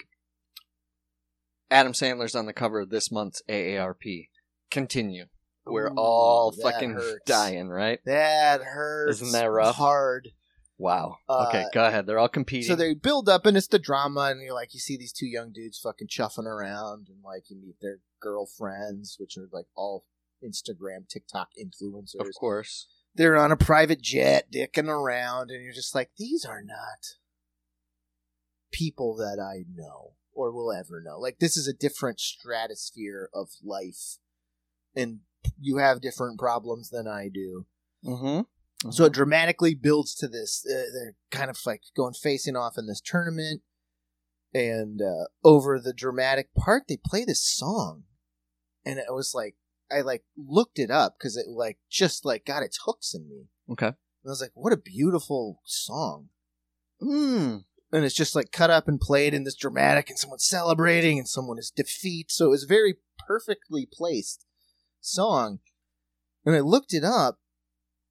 Adam Sandler's on the cover of this month's A A R P. Continue. We're all Ooh, fucking hurts. dying, right? That hurts. Isn't that rough? Hard. Wow. Uh, okay, go ahead. They're all competing. So they build up, and it's the drama, and you're like, you see these two young dudes fucking chuffing around, and like you meet their girlfriends, which are like all Instagram, TikTok influencers. Of course. They're on a private jet, dicking around, and you're just like, these are not people that I know or will ever know. Like this is a different stratosphere of life, and you have different problems than I do. Mm-hmm. Mm-hmm. So it dramatically builds to this. Uh, they're kind of like going facing off in this tournament. And uh, over the dramatic part, they play this song. And it was like, I like looked it up because it like just like got its hooks in me. Okay. And I was like, what a beautiful song. Mm. And it's just like cut up and played in this dramatic, and someone's celebrating and someone is defeat. So it was a very perfectly placed song. And I looked it up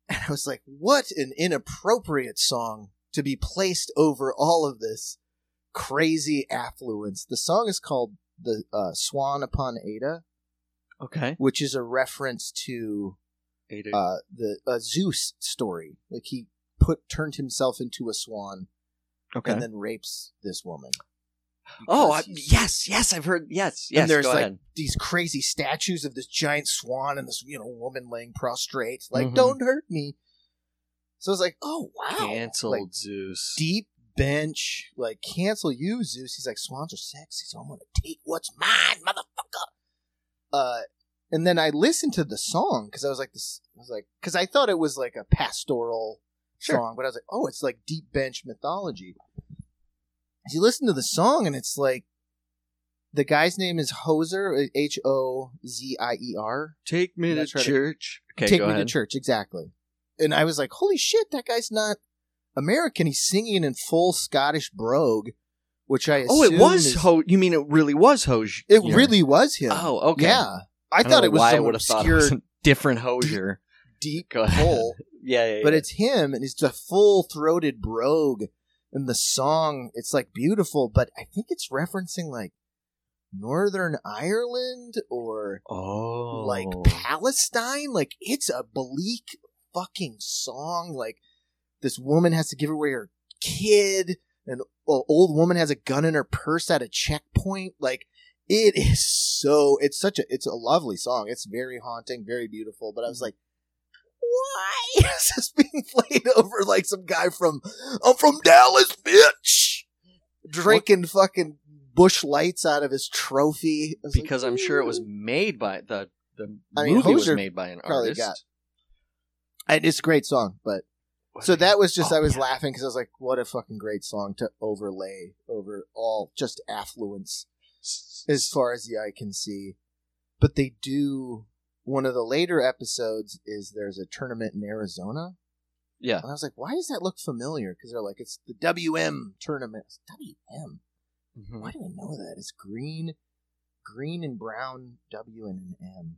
and I was like, what an inappropriate song to be placed over all of this crazy affluence. The song is called The uh, Swan Upon Ada. Okay. Which is a reference to Ada. Uh, the uh, Zeus story. Like he put turned himself into a swan. Okay. And then rapes this woman. Oh, I, yes, yes, I've heard, yes, yes, and there's go like ahead. These crazy statues of this giant swan and this, you know, woman laying prostrate, like, mm-hmm. Don't hurt me. So I was like, oh, wow. Canceled, like, Zeus. Deep bench, like, cancel you, Zeus. He's like, swans are sexy, so I'm going to take what's mine, motherfucker. Uh, and then I listened to the song, because I was like, this, I was like, because I thought it was like a pastoral sure. song, but I was like, oh, it's like deep bench mythology. You listen to the song, and it's like, the guy's name is Hozier, H O Z I E R. Take me to church. To, okay, take me ahead. to church, exactly. And I was like, holy shit, that guy's not American. He's singing in full Scottish brogue, which I assume Oh, it was is, Ho. You mean it really was Hozier? It yeah. really was him. Oh, okay. Yeah. I, I thought it was why some I obscure, thought it was different Hozier. Deep, deep hole. yeah, yeah, yeah. But it's him, and it's a full-throated brogue. And the song, it's like beautiful, but I think it's referencing like Northern Ireland or oh. like Palestine. Like it's a bleak fucking song. Like this woman has to give away her kid. An old woman has a gun in her purse at a checkpoint. Like it is so, it's such a, it's a lovely song. It's very haunting, very beautiful. But I was like, why is this being played over like some guy from, I'm from Dallas, bitch, drinking what? fucking Bush Lights out of his trophy? Because like, I'm sure it was made by, the, the I mean, movie Hozier was made by an artist. Got, and it's a great song, but, so that was just, oh, I was yeah. laughing because I was like, what a fucking great song to overlay over all just affluence as far as the eye can see. But they do... One of the later episodes is there's a tournament in Arizona. Yeah. And I was like, why does that look familiar? Because they're like, it's the W M tournament. It's W M? Mm-hmm. Why do I know that? It's green, green and brown, W and an M.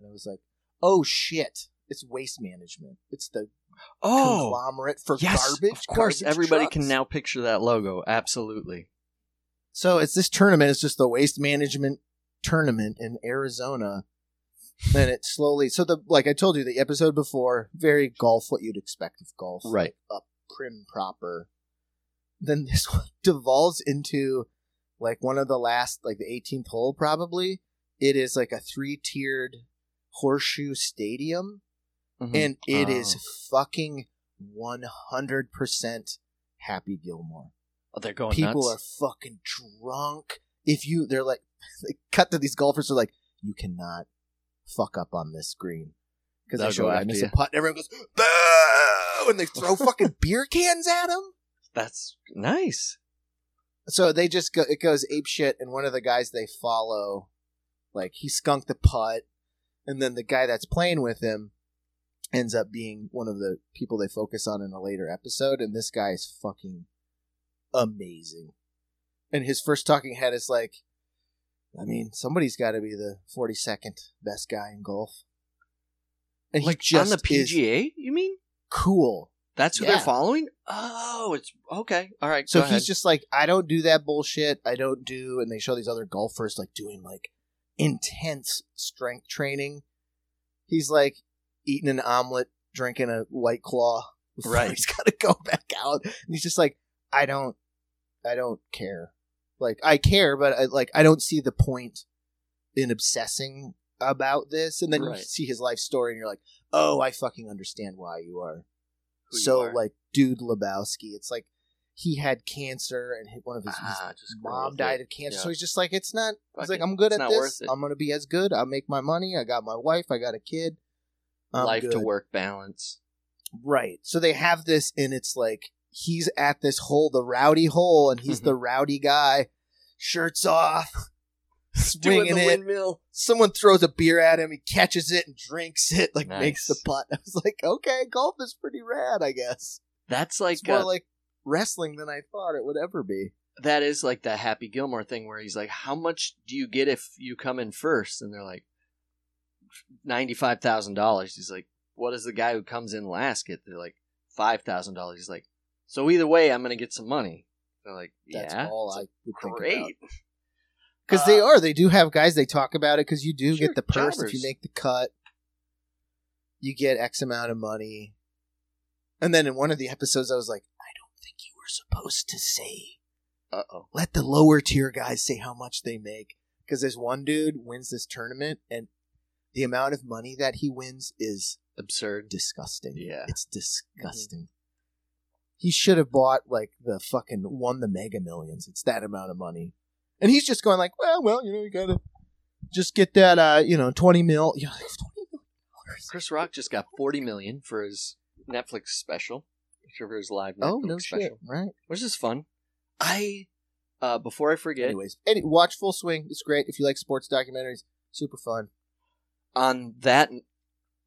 And I was like, oh shit, it's waste management. It's the oh, conglomerate for yes, garbage. Of course, garbage everybody trucks. Can now picture that logo. Absolutely. So it's this tournament. It's just the waste management tournament in Arizona. And it slowly, so the like I told you, the episode before, very golf, what you'd expect of golf. Right. Up, prim, proper. Then this one devolves into, like, one of the last, like, the eighteenth hole, probably. It is, like, a three-tiered horseshoe stadium. Mm-hmm. And it oh. is fucking one hundred percent Happy Gilmore. Oh, they're going People nuts. People are fucking drunk. If you, they're like, they cut to these golfers, they're like, you cannot fuck up on this green because I show I miss you. a putt and everyone goes boo and they throw fucking beer cans at him. That's nice. So they just go, it goes ape shit, and one of the guys they follow, like he skunked the putt, and then the guy that's playing with him ends up being one of the people they focus on in a later episode, and this guy is fucking amazing. And his first talking head is like, I mean, somebody's got to be the forty-second best guy in golf. And like he just on the P G A, you mean? Cool. That's who yeah. they're following? Oh, it's okay. All right. So he's ahead. just like, I don't do that bullshit. I don't do. And they show these other golfers like doing like intense strength training. He's like eating an omelet, drinking a White Claw. Right. He's got to go back out. And he's just like, I don't, I don't care. Like, I care, but I, like, I don't see the point in obsessing about this. And then right. you see his life story, and you're like, oh, I fucking understand why you are. Who so, you are. Like, dude Lebowski, it's like, he had cancer, and one of his, ah, his mom died of cancer. Yeah. So he's just like, it's not, fucking, he's like, I'm good at this. I'm going to be as good. I'll make my money. I got my wife. I got a kid. I'm Life good. to work balance. Right. So they have this, and it's like, he's at this hole, the rowdy hole, and he's mm-hmm. the rowdy guy, shirts off, swinging the it. Windmill. Someone throws a beer at him, he catches it and drinks it, like nice. Makes the putt. I was like, okay, golf is pretty rad, I guess. That's like it's more a, like wrestling than I thought it would ever be. That is like the Happy Gilmore thing where he's like, how much do you get if you come in first? And they're like, ninety-five thousand dollars. He's like, what does the guy who comes in last get? They're like, five thousand dollars. He's like, so either way, I'm going to get some money. They're like, yeah. That's all I would think great. Because uh, they are. They do have guys. They talk about it because you do sure, get the purse jobbers. If you make the cut. You get X amount of money. And then in one of the episodes, I was like, I don't think you were supposed to say. Uh-oh. Let the lower tier guys say how much they make. Because this one dude wins this tournament, and the amount of money that he wins is absurd. Disgusting. Yeah. It's disgusting. Mm-hmm. He should have bought, like, the fucking won the Mega Millions. It's that amount of money. And he's just going like, well, well, you know, you gotta just get that, uh, you know, twenty mil. You know, twenty mil. Chris Rock just got forty million for his Netflix special. For his live Netflix oh, no special. Shit. Right. Which is fun. I, uh, before I forget. Anyways, any, watch Full Swing. It's great. If you like sports documentaries, super fun. On that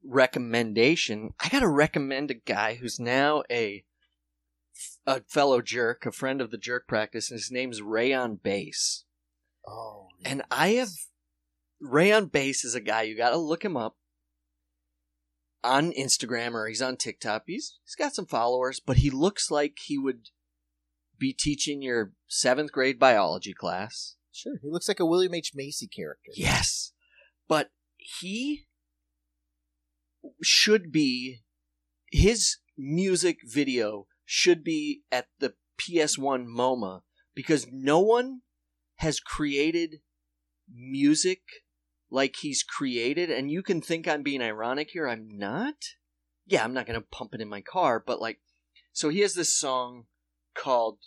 recommendation, I got to recommend a guy who's now a a fellow jerk, a friend of the jerk practice, and his name's Rayon Bass. Oh. Nice. And I have, Rayon Bass is a guy, you got to look him up on Instagram or he's on TikTok. He's He's got some followers, but he looks like he would be teaching your seventh grade biology class. Sure. He looks like a William H. Macy character. Yes. But he should be, his music video should be at the P S one MoMA, because no one has created music like he's created. And you can think I'm being ironic here. I'm not. Yeah, I'm not going to pump it in my car, but like, so he has this song called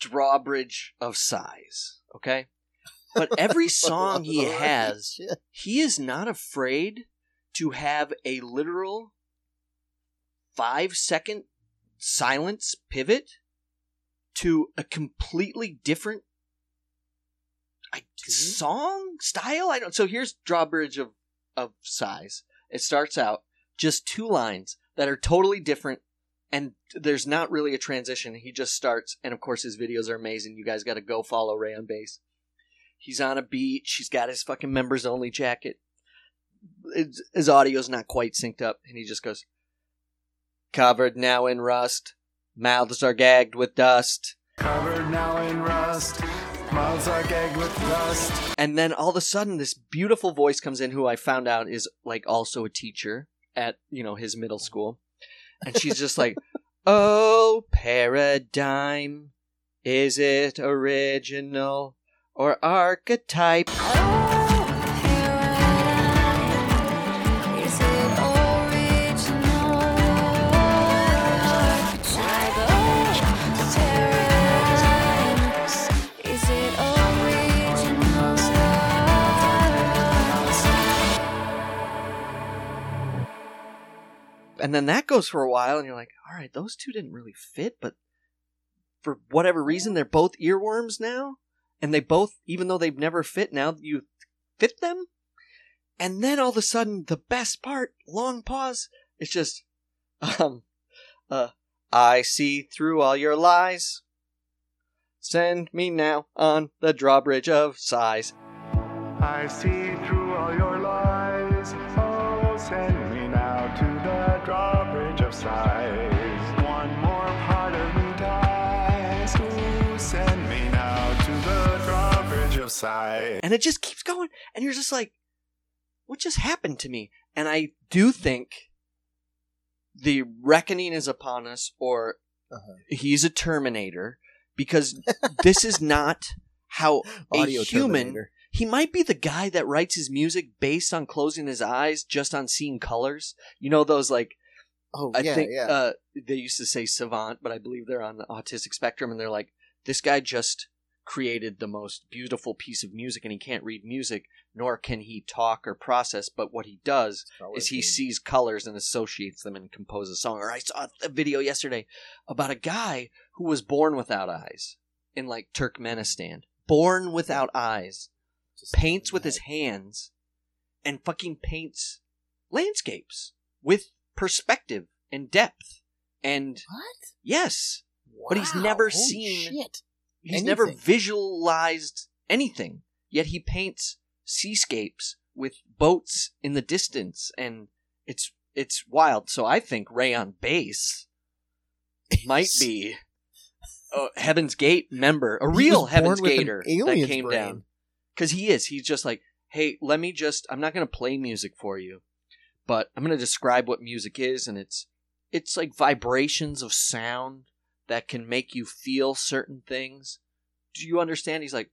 Drawbridge of Sighs, okay? But every song he has, he is not afraid to have a literal five-second silence pivot to a completely different I, mm-hmm. song style. I don't. So here's Drawbridge of, of Sighs. It starts out just two lines that are totally different, and there's not really a transition. He just starts, and of course his videos are amazing. You guys got to go follow Rayon Bass. He's on a beach. He's got his fucking members only jacket. It's, his audio's not quite synced up, and he just goes, covered now in rust, mouths are gagged with dust. Covered now in rust, mouths are gagged with dust. And then all of a sudden, this beautiful voice comes in, who I found out is like also a teacher at, you know, his middle school, and she's just like, "Oh, paradigm, is it original?" Or archetype. Oh, here I am. Is it original? Archetype. Oh, paradigm. Is it original? And then that goes for a while, and you're like, all right, those two didn't really fit, but for whatever reason, they're both earworms now. And they both, even though they've never fit, now you fit them. And then all of a sudden, the best part, long pause, it's just, um, uh, I see through all your lies. Send me now on the drawbridge of sighs. I see through all your lies. Oh, send me now to the drawbridge of sighs. And it just keeps going, and you're just like, what just happened to me? And I do think the reckoning is upon us, or uh-huh. he's a Terminator, because this is not how Audio a human Terminator. He might be the guy that writes his music based on closing his eyes, just on seeing colors, you know, those like oh I yeah, think yeah. Uh, they used to say savant, but I believe they're on the autistic spectrum, and they're like, this guy just created the most beautiful piece of music, and he can't read music, nor can he talk or process. But what he does is he sees colors and associates them and composes a song. Or I saw a video yesterday about a guy who was born without eyes in like Turkmenistan. Born without eyes. Paints with his hands and fucking paints landscapes with perspective and depth. And what? Yes. Wow. But he's never Holy seen shit. He's anything. Never visualized anything. Yet he paints seascapes with boats in the distance, and it's it's wild. So I think Rayon Bass might be a Heaven's Gate member, a real Heaven's Gator that came brain. Down. Because he is. He's just like, hey, let me just, I'm not going to play music for you, but I'm going to describe what music is, and it's it's like vibrations of sound that can make you feel certain things. Do you understand? He's like,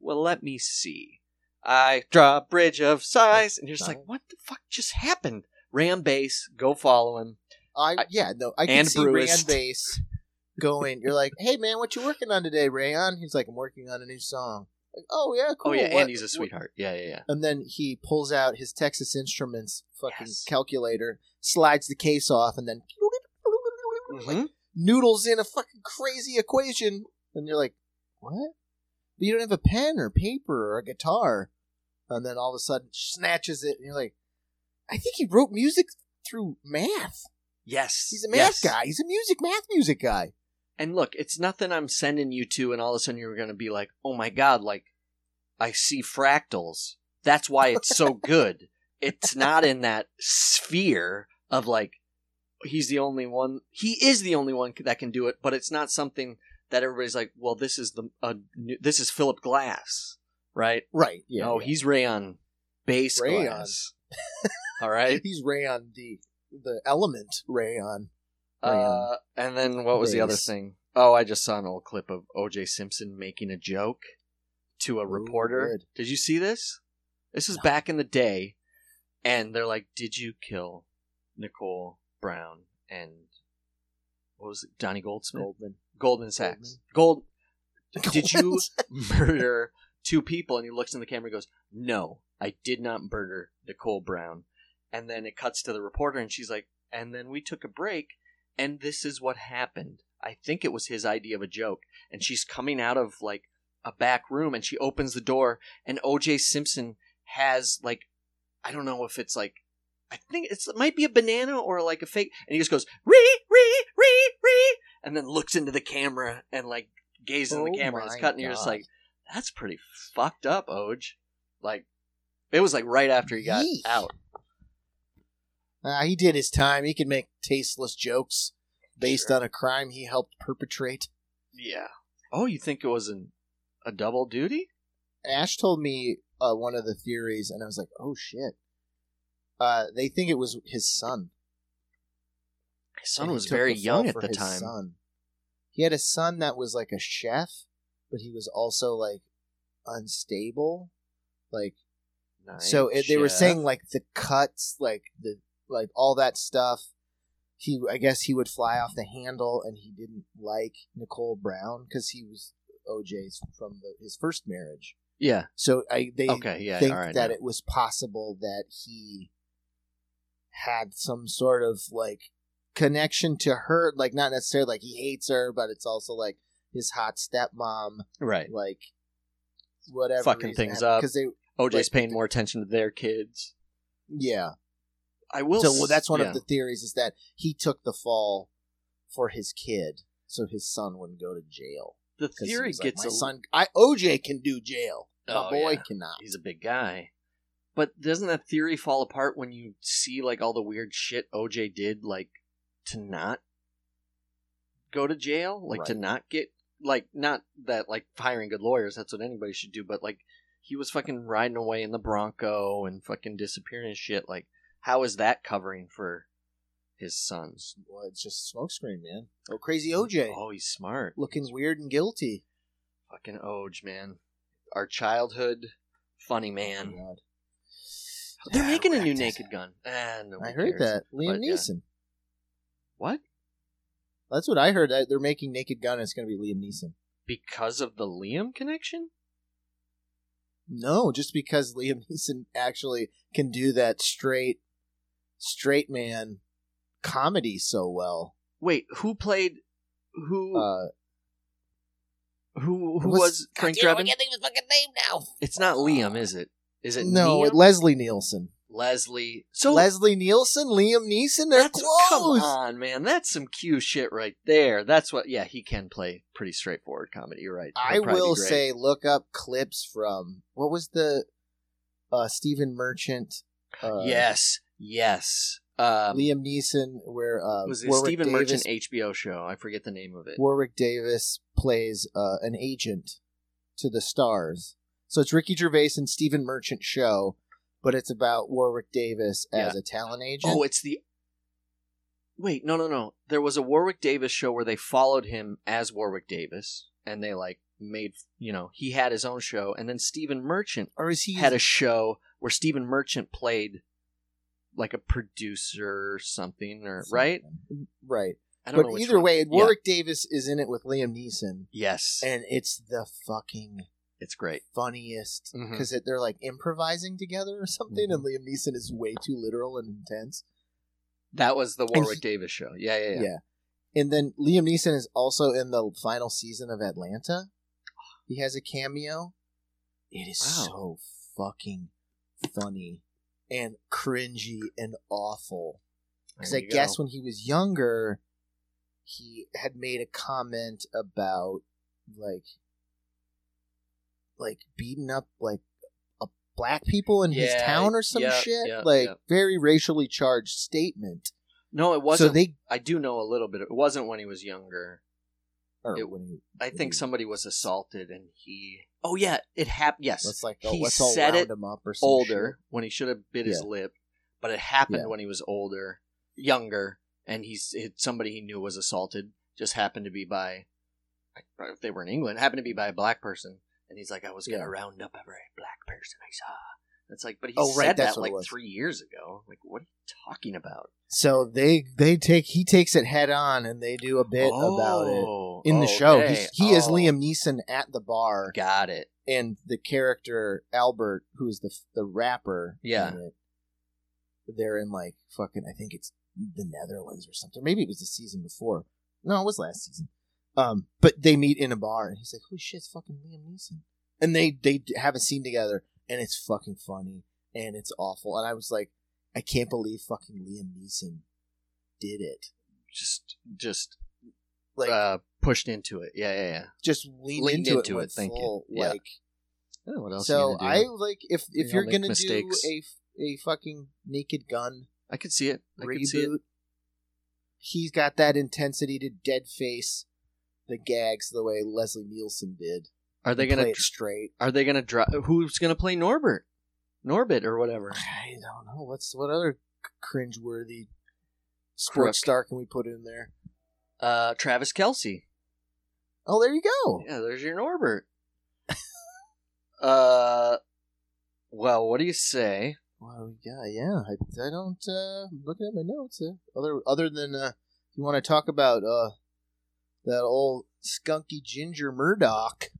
well, let me see. I draw a bridge of size. And you're just like, what the fuck just happened? Rayon Bass, go follow him. I, I Yeah, no, I can see Rayon Bass going. You're like, hey, man, what you working on today, Rayon? He's like, I'm working on a new song. Like, oh, yeah, cool. Oh, yeah, what? And he's a sweetheart. Yeah, yeah, yeah. And then he pulls out his Texas Instruments fucking yes. calculator, slides the case off, and then mm-hmm. like, noodles in a fucking crazy equation. And you're like, what? But you don't have a pen or paper or a guitar. And then all of a sudden snatches it, and you're like, I think he wrote music through math. Yes. He's a math yes. guy. He's a music, math music guy. And look, it's nothing I'm sending you to, and all of a sudden you're going to be like, oh my God, like, I see fractals. That's why it's so good. It's not in that sphere of like, he's the only one, he is the only one that can do it, but it's not something that everybody's like, well, this is the uh, new, this is Philip Glass, right? Right. Yeah. Oh, no, yeah. He's Rayon Bass Rayon. Glass. All right. He's Rayon the the element Rayon. Uh, and then what was Race. The other thing? Oh, I just saw an old clip of O J Simpson making a joke to a reporter. Ooh, did you see this? This is no. back in the day, and they're like, "Did you kill Nicole Brown and what was it, Donnie Goldsmith? Goldman. Goldman Sachs. Gold. Did you murder two people?" And he looks in the camera and goes, "No, I did not murder Nicole Brown." And then it cuts to the reporter, and she's like, "And then we took a break, and this is what happened." I think it was his idea of a joke. And she's coming out of like a back room, and she opens the door, and O J Simpson has like, I don't know if it's like, I think it's, it might be a banana or like a fake. And he just goes, "Ree, ree, ree, ree," and then looks into the camera and like gazes oh in the camera. It's cut, and you're just like, that's pretty fucked up, Oj. Like, it was like right after he got Yeesh. out. Uh, he did his time. He could make tasteless jokes based sure. on a crime he helped perpetrate. Yeah. Oh, you think it was an, a double duty? Ash told me uh, one of the theories, and I was like, oh, shit. Uh, they think it was his son. His son was very young at the time. Son. He had a son that was like a chef, but he was also like unstable. Like, nice so it, they were saying like the cuts, like the like all that stuff. He, I guess, he would fly off the handle, and he didn't like Nicole Brown because he was O J's from the, his first marriage. Yeah. So I they okay, yeah, think right, that yeah. it was possible that he had some sort of like connection to her, like not necessarily like he hates her, but it's also like his hot stepmom, right? Like whatever, fucking things up because they O J's like, paying more attention to their kids. Yeah, I will. So well, that's one yeah. of the theories is that he took the fall for his kid, so his son wouldn't go to jail. The theory like, gets my a son. I O J can do jail. My oh, boy yeah. cannot. He's a big guy. But doesn't that theory fall apart when you see like all the weird shit O J did, like to not go to jail, like right. to not get like not that like hiring good lawyers. That's what anybody should do. But like he was fucking riding away in the Bronco and fucking disappearing and shit. Like how is that covering for his sons? Well, it's just smokescreen, man. Oh, crazy O J. Oh, he's smart. Looking he's weird and guilty. Fucking O J, man. Our childhood funny man. Oh, they're yeah, making a new Naked Gun. Ah, no I heard cares. that. Liam but, Neeson. Uh, what? That's what I heard. They're making Naked Gun, and it's going to be Liam Neeson. because of the Liam connection? No, just because Liam Neeson actually can do that straight, straight man comedy so well. Wait, who played who? Uh, who who was, was Frank Drebin? I can't think of his fucking name now. It's not Liam, is it? Is it? No, Liam? It, Leslie Nielsen. Leslie. So Leslie Nielsen, Liam Neeson. They're that's, close. Come on, man. That's some Q shit right there. That's what. Yeah, he can play pretty straightforward comedy. You're right. That'd I will say, look up clips from what was the uh, Stephen Merchant. Uh, yes, yes. Um, Liam Neeson, where uh, was it Stephen Merchant H B O show? I forget the name of it. Warwick Davis plays uh, an agent to the stars. So it's Ricky Gervais and Stephen Merchant show. But it's about Warwick Davis as yeah. a talent agent. Oh, it's the... Wait, no, no, no. There was a Warwick Davis show where they followed him as Warwick Davis, and they, like, made... You know, he had his own show, and then Stephen Merchant or is he... had a show where Stephen Merchant played, like, a producer or something, or something. right? Right. I don't but know either way, Warwick yeah. Davis is in it with Liam Neeson. Yes. And it's the fucking... It's great. Funniest, because mm-hmm. they're like improvising together or something, mm-hmm. and Liam Neeson is way too literal and intense. That was the Warwick he, Davis show. Yeah, yeah, yeah, yeah. And then Liam Neeson is also in the final season of Atlanta. He has a cameo. It is wow. so fucking funny and cringy and awful. Because I go. guess when he was younger, he had made a comment about, like, like beating up like a black people in yeah, his town or some yeah, shit yeah, like yeah. very racially charged statement. No, it wasn't. So they, I do know a little bit. It wasn't when he was younger. Or it, when he, I think he, somebody was assaulted and he. Oh yeah, it happened. Yes, let's like oh, he let's all said round it him up or some older shit. When he should have bit yeah. his lip, but it happened yeah. when he was older, younger, and he's it, somebody he knew was assaulted. Just happened to be by, if they were in England, happened to be by a black person. And he's like, I was going to yeah. round up every black person I saw. It's like, but he oh, right. said That's that like three years ago. Like, what are you talking about? So they they take he takes it head on, and they do a bit oh, about it in the okay. show. He's, he oh. is Liam Neeson at the bar. Got it. And the character Albert, who is the the rapper, yeah, in it, they're in like fucking. I think it's the Netherlands or something. Maybe it was the season before. No, it was last season. Um, but they meet in a bar, and he's like, "Holy shit, it's fucking Liam Neeson!" And they they have a scene together, and it's fucking funny, and it's awful. And I was like, I can't believe fucking Liam Neeson did it. Just, just like uh, pushed into it. Yeah, yeah, yeah. Just leaned, leaned into, into it. it thank full, you. Like, yeah. oh, what else? So I like if if they you're gonna mistakes. do a a fucking Naked Gun, I could see it. I reboot, could see it. He's got that intensity to dead face. The gags the way Leslie Nielsen did. Are they gonna play it straight? Are they gonna drop? Who's gonna play Norbert? Norbit or whatever. I don't know. What's what other cringeworthy sports star can we put in there? Uh, Travis Kelce. Oh, there you go. Yeah, there's your Norbert. uh, well, what do you say? Well, yeah, yeah. I, I don't. Uh, I'm looking at my notes. Uh, other other than uh, you want to talk about uh. That old skunky Ginger Murdoch.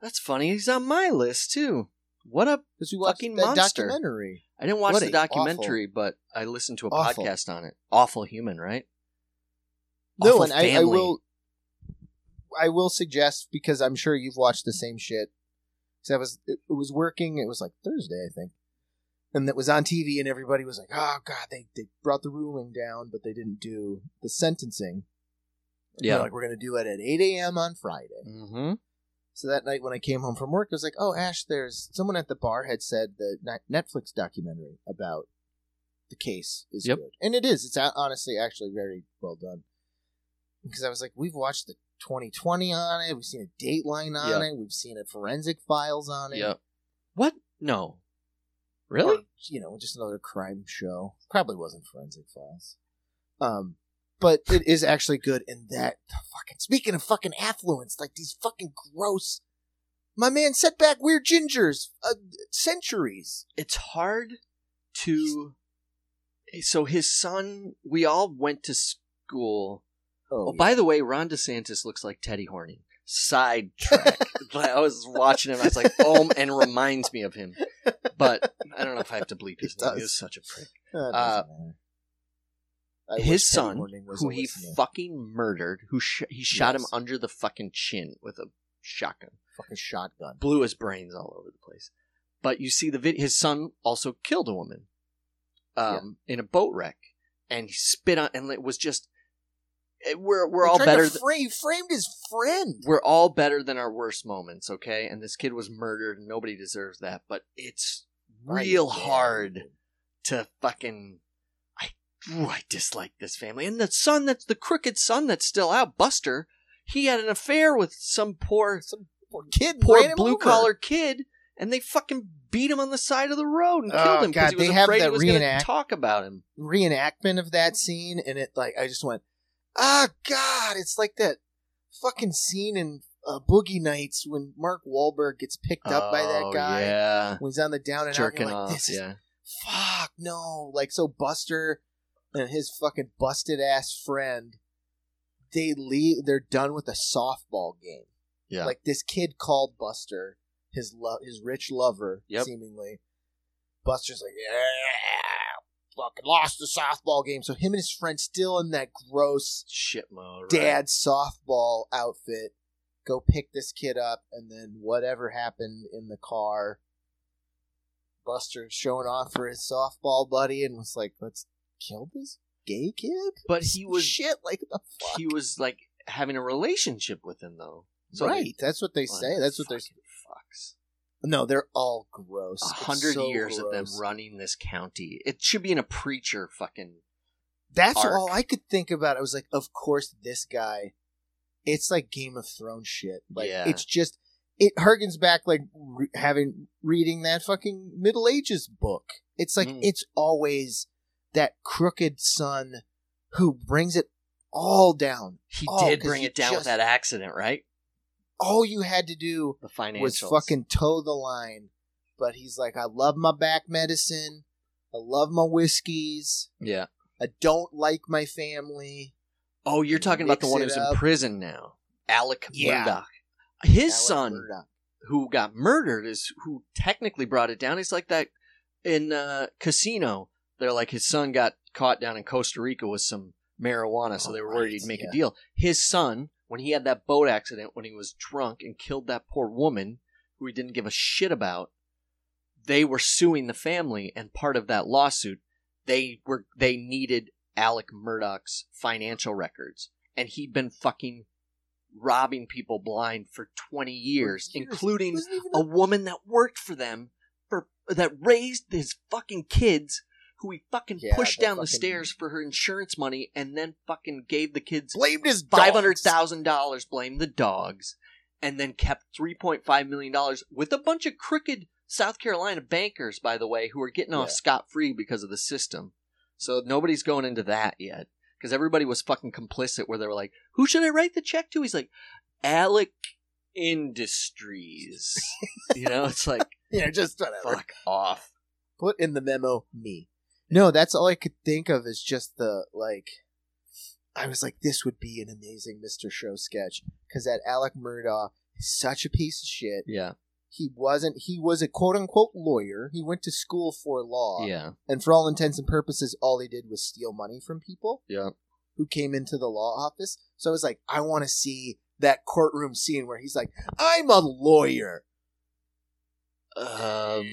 That's funny. He's on my list, too. What a fucking that monster. Documentary. I didn't watch what the documentary, awful. but I listened to a awful. podcast on it. Awful Human, right? No, awful and I, I will I will suggest, because I'm sure you've watched the same shit. Because I was, it, it was working. It was like Thursday, I think. And it was on T V, and everybody was like, oh, God, they, they brought the ruling down, but they didn't do the sentencing. Yeah, like we're gonna do it at eight a.m. on Friday. Mm-hmm. So that night when I came home from work, I was like, "Oh, Ash, there's someone at the bar had said the Netflix documentary about the case is yep. good, and it is. It's honestly actually very well done." Because I was like, "We've watched the twenty twenty on it. We've seen a Dateline on yep. it. We've seen a Forensic Files on it. Yep. What? No, really? Or, you know, just another crime show. Probably wasn't Forensic Files." Um. But it is actually good in that fucking speaking of fucking affluence, like these fucking gross my man set back weird gingers uh, centuries. It's hard to He's... so his son we all went to school. Oh, oh yeah. By the way, Ron DeSantis looks like Teddy Horning. sidetracked. But I was watching him. I was like, oh, and reminds me of him. But I don't know if I have to bleep his name. He was such a prick. Uh, his son, who he fucking murdered, who sh- he shot yes. him under the fucking chin with a shotgun. Fucking shotgun. Blew his brains all over the place. But you see, the vid- his son also killed a woman um, yeah. in a boat wreck, and he spit on, and it was just, it, we're we're he all better. He frame, framed his friend. We're all better than our worst moments, okay? And this kid was murdered, and nobody deserves that. But it's right. real hard to fucking. I ooh, I dislike this family, and the son that's the crooked son that's still out, Buster. He had an affair with some poor some poor kid, poor blue collar kid. And they fucking beat him on the side of the road and oh, killed him because he was they afraid he was going to talk about him. Reenactment of that scene, and it like I just went, ah, oh, God! It's like that fucking scene in uh, Boogie Nights when Mark Wahlberg gets picked up oh, by that guy yeah. when he's on the down and jerking out. Jerking like, off, is, yeah. Fuck no! Like so, Buster and his fucking busted ass friend, they leave. They're done with the softball game. Yeah, like this kid called Buster. His lo- his rich lover, yep. seemingly. Buster's like, yeah, fucking lost the softball game. So him and his friend still in that gross shit mode, right? Dad softball outfit. Go pick this kid up, and then whatever happened in the car, Buster's showing off for his softball buddy, and was like, let's kill this gay kid. But he was shit like the fuck. He was like having a relationship with him though. So right, he, that's what they say. That's what they're fucks. No, they're all gross. A hundred so years gross. Of them running this county. It should be in a preacher fucking. That's arc. All I could think about. I was like, of course, this guy. It's like Game of Thrones shit. Like yeah. it's just it harkens back like re- having reading that fucking Middle Ages book. It's like mm. it's always that crooked son who brings it all down. He oh, did bring it down just, with that accident, right? All you had to do was fucking toe the line. But he's like, I love my back medicine. I love my whiskeys. Yeah. I don't like my family. Oh, you're talking about the one who's up. In prison now. Alec yeah. Murdoch. His Alec son, Murdoch. Who got murdered, is who technically brought it down. He's like that in uh, Casino. They're like, his son got caught down in Costa Rica with some marijuana, oh, so they were worried right. he'd make yeah. a deal. His son... When he had that boat accident, when he was drunk and killed that poor woman who he didn't give a shit about, they were suing the family, and part of that lawsuit, they were they needed Alec Murdoch's financial records, and he'd been fucking robbing people blind for twenty years, years. including a woman that worked for them for that raised his fucking kids. Who he fucking yeah, pushed down fucking... the stairs for her insurance money, and then fucking gave the kids blamed his five hundred thousand dollars, blamed the dogs, and then kept three point five million dollars with a bunch of crooked South Carolina bankers, by the way, who are getting off yeah. scot free because of the system. So nobody's going into that yet because everybody was fucking complicit. Where they were like, "Who should I write the check to?" He's like, "Alec Industries." You know, it's like, yeah, just whatever. Fuck off. Put in the memo, me. No, that's all I could think of is just the, like, I was like, this would be an amazing Mister Show sketch. Because that Alec Murdoch is such a piece of shit. Yeah. He wasn't, he was a quote-unquote lawyer. He went to school for law. Yeah. And for all intents and purposes, all he did was steal money from people. Yeah. Who came into the law office. So I was like, I want to see that courtroom scene where he's like, I'm a lawyer. Um...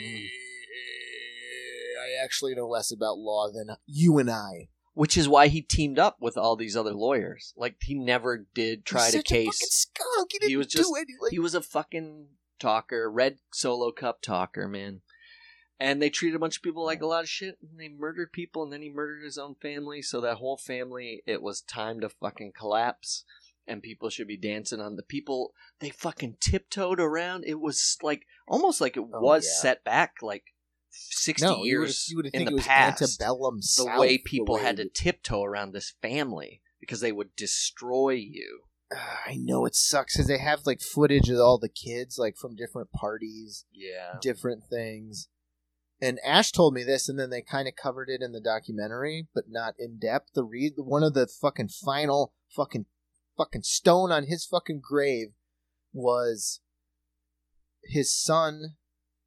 I actually know less about law than you and I. Which is why he teamed up with all these other lawyers. Like, he never did try to case. He's such a fucking skunk. He didn't he was just, do anything. He was a fucking talker, red solo cup talker, man. And they treated a bunch of people like a lot of shit, and they murdered people, and then he murdered his own family. So that whole family, it was time to fucking collapse, and people should be dancing on the people. They fucking tiptoed around. It was like, almost like it oh, was yeah. set back, like, sixty no, years you would, you would in think the it was past, antebellum the South way people the way had to tiptoe around this family because they would destroy you. Uh, I know it sucks because they have like footage of all the kids like from different parties, yeah, different things. And Ash told me this, and then they kind of covered it in the documentary, but not in depth. The read one of the fucking final fucking fucking stone on his fucking grave was his son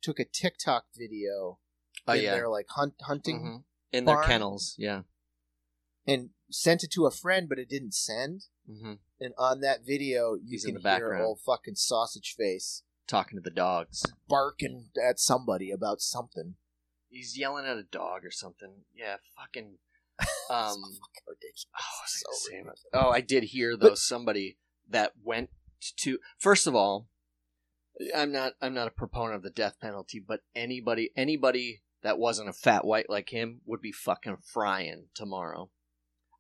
took a TikTok video oh, in yeah. their like hunt hunting mm-hmm. in barn, their kennels, yeah, and sent it to a friend, but it didn't send. Mm-hmm. And on that video, you He's can in the hear old fucking Sausage Face talking to the dogs, barking at somebody about something. He's yelling at a dog or something. Yeah, fucking. Um, so fucking ridiculous. Oh, so so ridiculous. oh, I did hear though but, somebody that went to. First of all, I'm not. I'm not a proponent of the death penalty, but anybody, anybody that wasn't a fat white like him would be fucking frying tomorrow.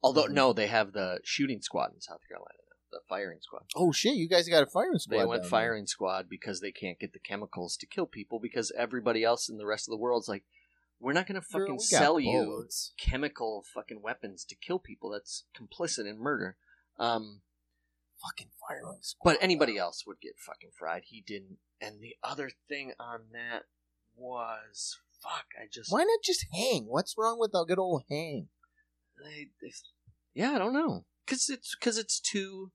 Although mm-hmm. no, they have the shooting squad in South Carolina now, the firing squad. Oh shit, you guys got a firing squad. They went firing there. squad because they can't get the chemicals to kill people because everybody else in the rest of the world's like, we're not gonna fucking Girl, sell you chemical fucking weapons to kill people. That's complicit in murder. Um, fucking firing squad. But anybody else would get fucking fried. He didn't. And the other thing on that was fuck. I just why not just hang? What's wrong with a good old hang? They, they, yeah, I don't know. Because it's, cause it's too...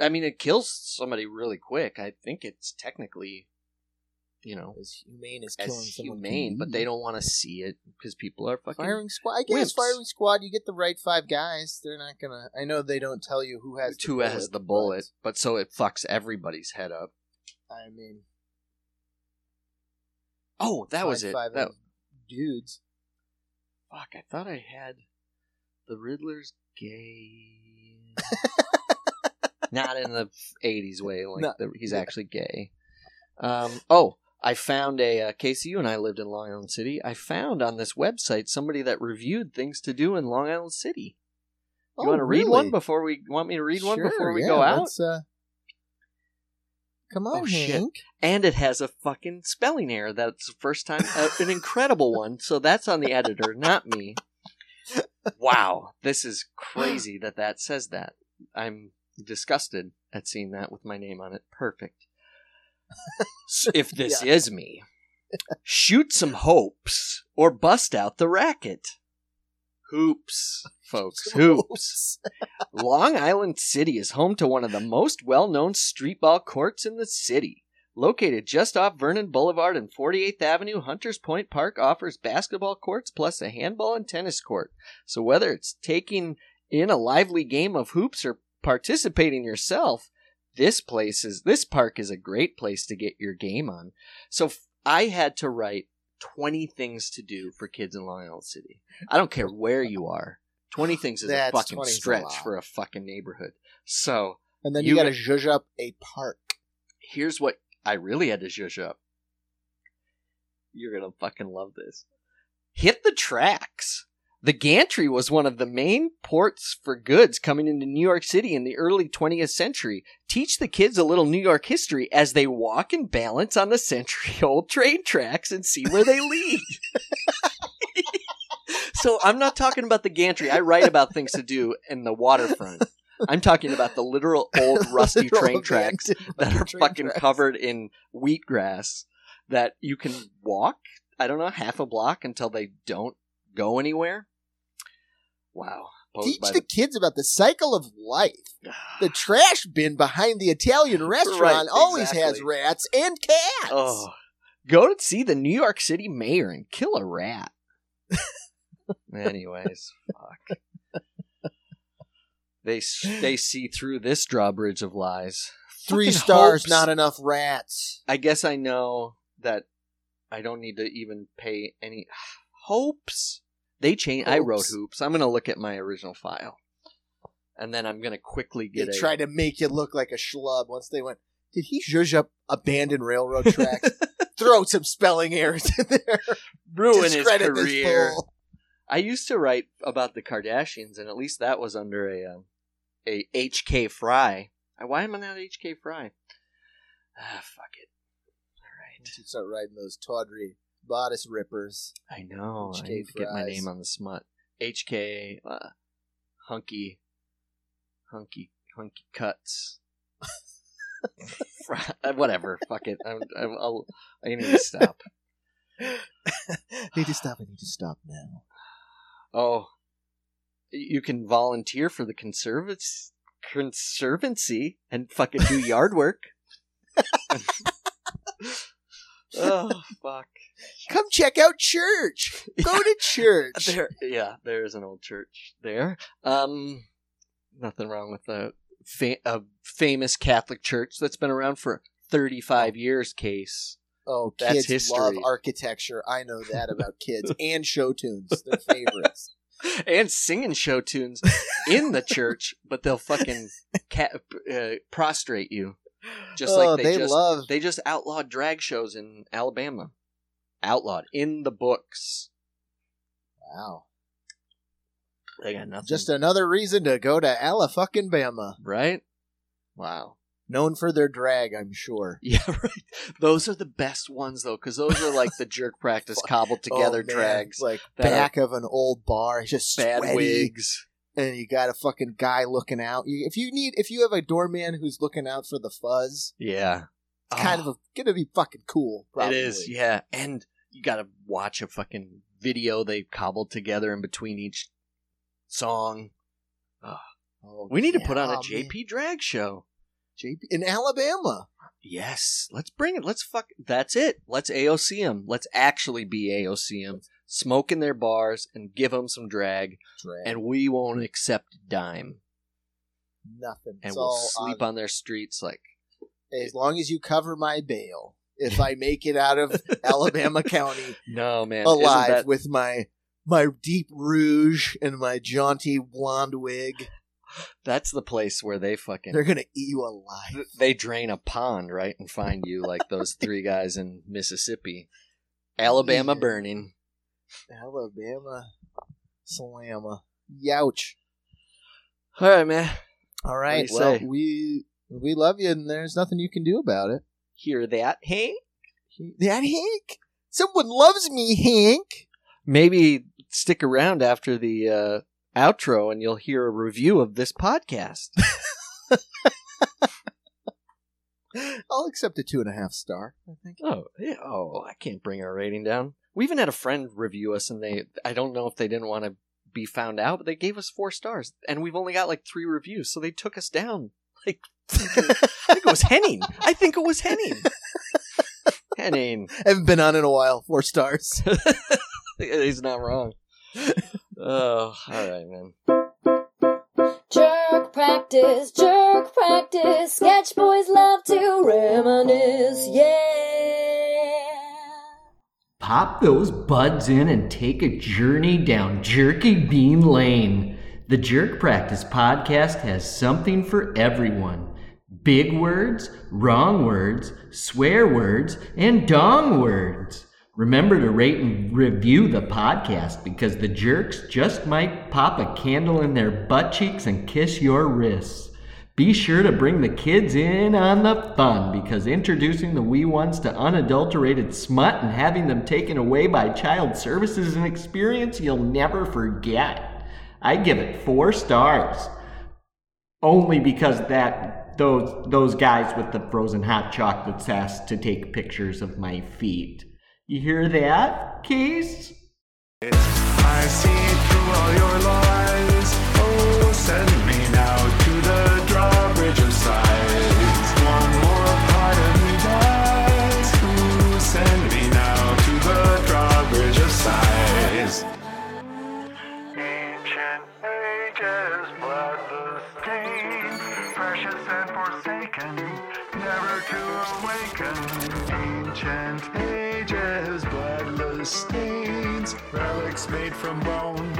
I mean, it kills somebody really quick. I think it's technically, you know... As humane as killing as someone. humane, but they don't want to see it because people are fucking... Firing squad. I guess wimps. Firing squad, you get the right five guys. They're not going to... I know they don't tell you who has Two the bullet. Who has the bullet, but... but so it fucks everybody's head up. I mean... Oh, that was it. Five that... dudes. Fuck, I thought I had the Riddler's gay. Not in the eighties way, like no. the, he's actually gay. Um, oh, I found a, uh, Casey, you and I lived in Long Island City. I found on this website somebody that reviewed things to do in Long Island City. You oh, want to read really? one before we, want me to read sure, one before we yeah, go out? Uh... Come on, oh, Hank. Shit. And it has a fucking spelling error. That's the first time. Uh, an incredible one. So that's on the editor, not me. Wow. This is crazy that that says that. I'm disgusted at seeing that with my name on it. Perfect. If this yeah. is me, shoot some hopes or bust out the racket. Hoops, folks. Hoops. Long Island City is home to one of the most well-known streetball courts in the city. Located just off Vernon Boulevard and forty-eighth Avenue, Hunters Point Park offers basketball courts plus a handball and tennis court. So whether it's taking in a lively game of hoops or participating yourself, this place is this park is a great place to get your game on. So I had to write twenty things to do for kids in Long Island City. I don't care where you are. twenty things is a fucking stretch a for a fucking neighborhood. So and then you, you got to zhuzh up a park. Here's what I really had to zhuzh up. You're going to fucking love this. Hit the tracks. The gantry was one of the main ports for goods coming into New York City in the early twentieth century. Teach the kids a little New York history as they walk and balance on the century-old train tracks and see where they lead. So I'm not talking about the gantry. I write about things to do in the waterfront. I'm talking about the literal old rusty literal train tracks that are fucking tracks. covered in wheatgrass that you can walk, I don't know, half a block until they don't go anywhere. Wow. Posed Teach the, the kids about the cycle of life. The trash bin behind the Italian restaurant right, exactly. always has rats and cats. Oh. Go to see the New York City mayor and kill a rat. Anyways, fuck. They they see through this drawbridge of lies. Three fucking stars, hopes. Not enough rats. I guess I know that I don't need to even pay any hopes. They change. Hopes. I wrote hoops. I'm going to look at my original file, and then I'm going to quickly get. They a... try to make you look like a schlub. Once they went, did he zhuzh up abandoned railroad tracks? Throw some spelling errors in there. Ruin Discredit his career. I used to write about the Kardashians, and at least that was under a. Um, A H K Fry. Why am I not H K Fry? Ah, fuck it. All right. You should start riding those tawdry bodice rippers. I know. H K I need Fries. to get my name on the smut. H K uh, hunky, hunky, hunky cuts. Fry, whatever. Fuck it. I'm, I'm, I'll, I need to stop. I need to stop. I need to stop now. Oh. You can volunteer for the conserv- conservancy and fucking do yard work. Oh, fuck. Come check out church. Go yeah. to church. There, yeah, there is an old church there. Um, nothing wrong with a, fa- a famous Catholic church that's been around for thirty-five years, Case. Oh, that's kids history. Love architecture. I know that about kids. And show tunes. Their favorites. And singing show tunes in the church, but they'll fucking ca- uh, prostrate you. Just oh, like they, they just love... they just outlawed drag shows in Alabama. Outlawed in the books. Wow. They got nothing. Just another reason to go to Ala-fucking-Bama. Right? Wow. Known for their drag, I'm sure. Yeah, right. Those are the best ones, though, because those are like the jerk practice cobbled together oh, drags. Like back of an old bar, just bad sweaty. Wigs. And you got a fucking guy looking out. If you need, if you have a doorman who's looking out for the fuzz, yeah, it's kind oh. of going to be fucking cool. Probably. It is, yeah. And you got to watch a fucking video they cobbled together in between each song. Oh. Oh, we need yeah, to put on a J P man. Drag show. J P in Alabama. Yes, let's bring it. Let's fuck. That's it. Let's A O C them. Let's actually be A O C them. Smoke in their bars and give them some drag, drag. And we won't accept a dime. Nothing. And it's we'll sleep on, on their streets like... As long as you cover my bail, if I make it out of Alabama County no, man. alive that... with my my deep rouge and my jaunty blonde wig. That's the place where they fucking... They're going to eat you alive. They drain a pond, right, and find you like those three guys in Mississippi. Alabama yeah. burning. Alabama Salama. Youch. All right, man. All right, so we we love you, and there's nothing you can do about it. Hear that, Hank? That Hank? Someone loves me, Hank. Maybe stick around after the uh, outro, and you'll hear a review of this podcast. I'll accept a two and a half star, I think. Oh, yeah. Oh, I can't bring our rating down. We even had a friend review us, and they I don't know if they didn't want to be found out, but they gave us four stars, and we've only got like three reviews, so they took us down. Like, thinking, I think it was Henning. I think it was Henning. Henning. I haven't been on in a while. Four stars. He's not wrong. Oh, all right, man. Jerk practice, jerk practice, sketch boys love to reminisce, yeah. Pop those buds in and take a journey down Jerky Bean Lane. The Jerk Practice Podcast has something for everyone. Big words, wrong words, swear words, and dong words. Remember to rate and review the podcast because the jerks just might pop a candle in their butt cheeks and kiss your wrists. Be sure to bring the kids in on the fun because introducing the wee ones to unadulterated smut and having them taken away by child services is an experience you'll never forget. I give it four stars. Only because that those those guys with the frozen hot chocolates asked to take pictures of my feet. You hear that, Case? I see through all your lies. Oh, send me now to the drawbridge of sighs. One more part of me dies. Ooh, send me now to the drawbridge of sighs. Ancient ages bled the state, precious and forsaken, never to awaken. Ancient ages. Bloodless stains, relics made from bone,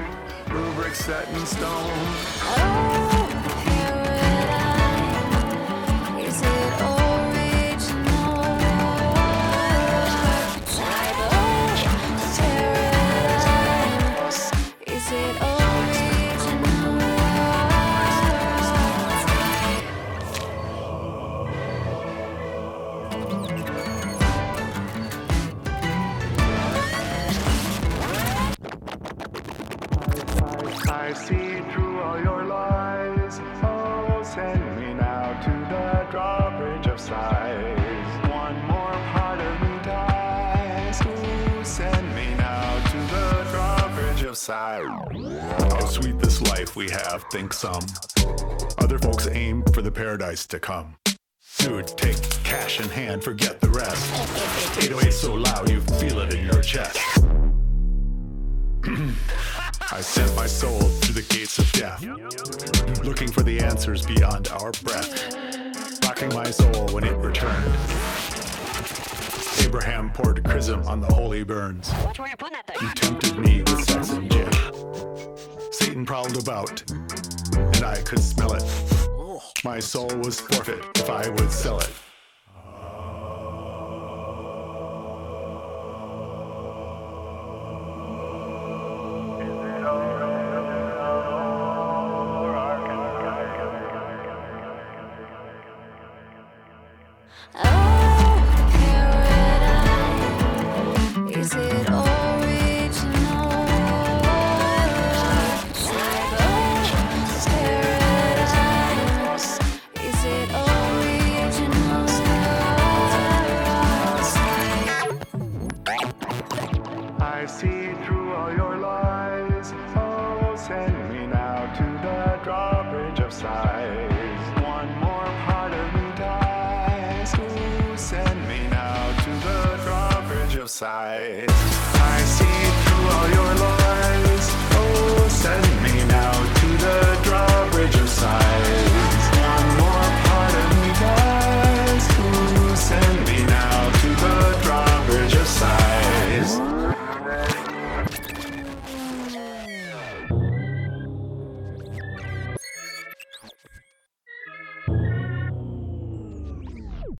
rubrics set in stone. Oh, here it is. Is it original? It's terrible. Is it I see through all your lies. Oh, send me now to the drawbridge of sighs. One more part of me dies. Ooh, send me now to the drawbridge of sighs. How sweet this life we have, think some. Other folks aim for the paradise to come. Dude, take cash in hand, forget the rest. eight oh eight so loud, you feel it in your chest. I sent my soul through the gates of death, looking for the answers beyond our breath, locking my soul when it returned. Abraham poured chrism on the holy burns. Watch where you're putting that thing. You tempted me with sex and gin. Satan prowled about, and I could smell it. My soul was forfeit if I would sell it. Side.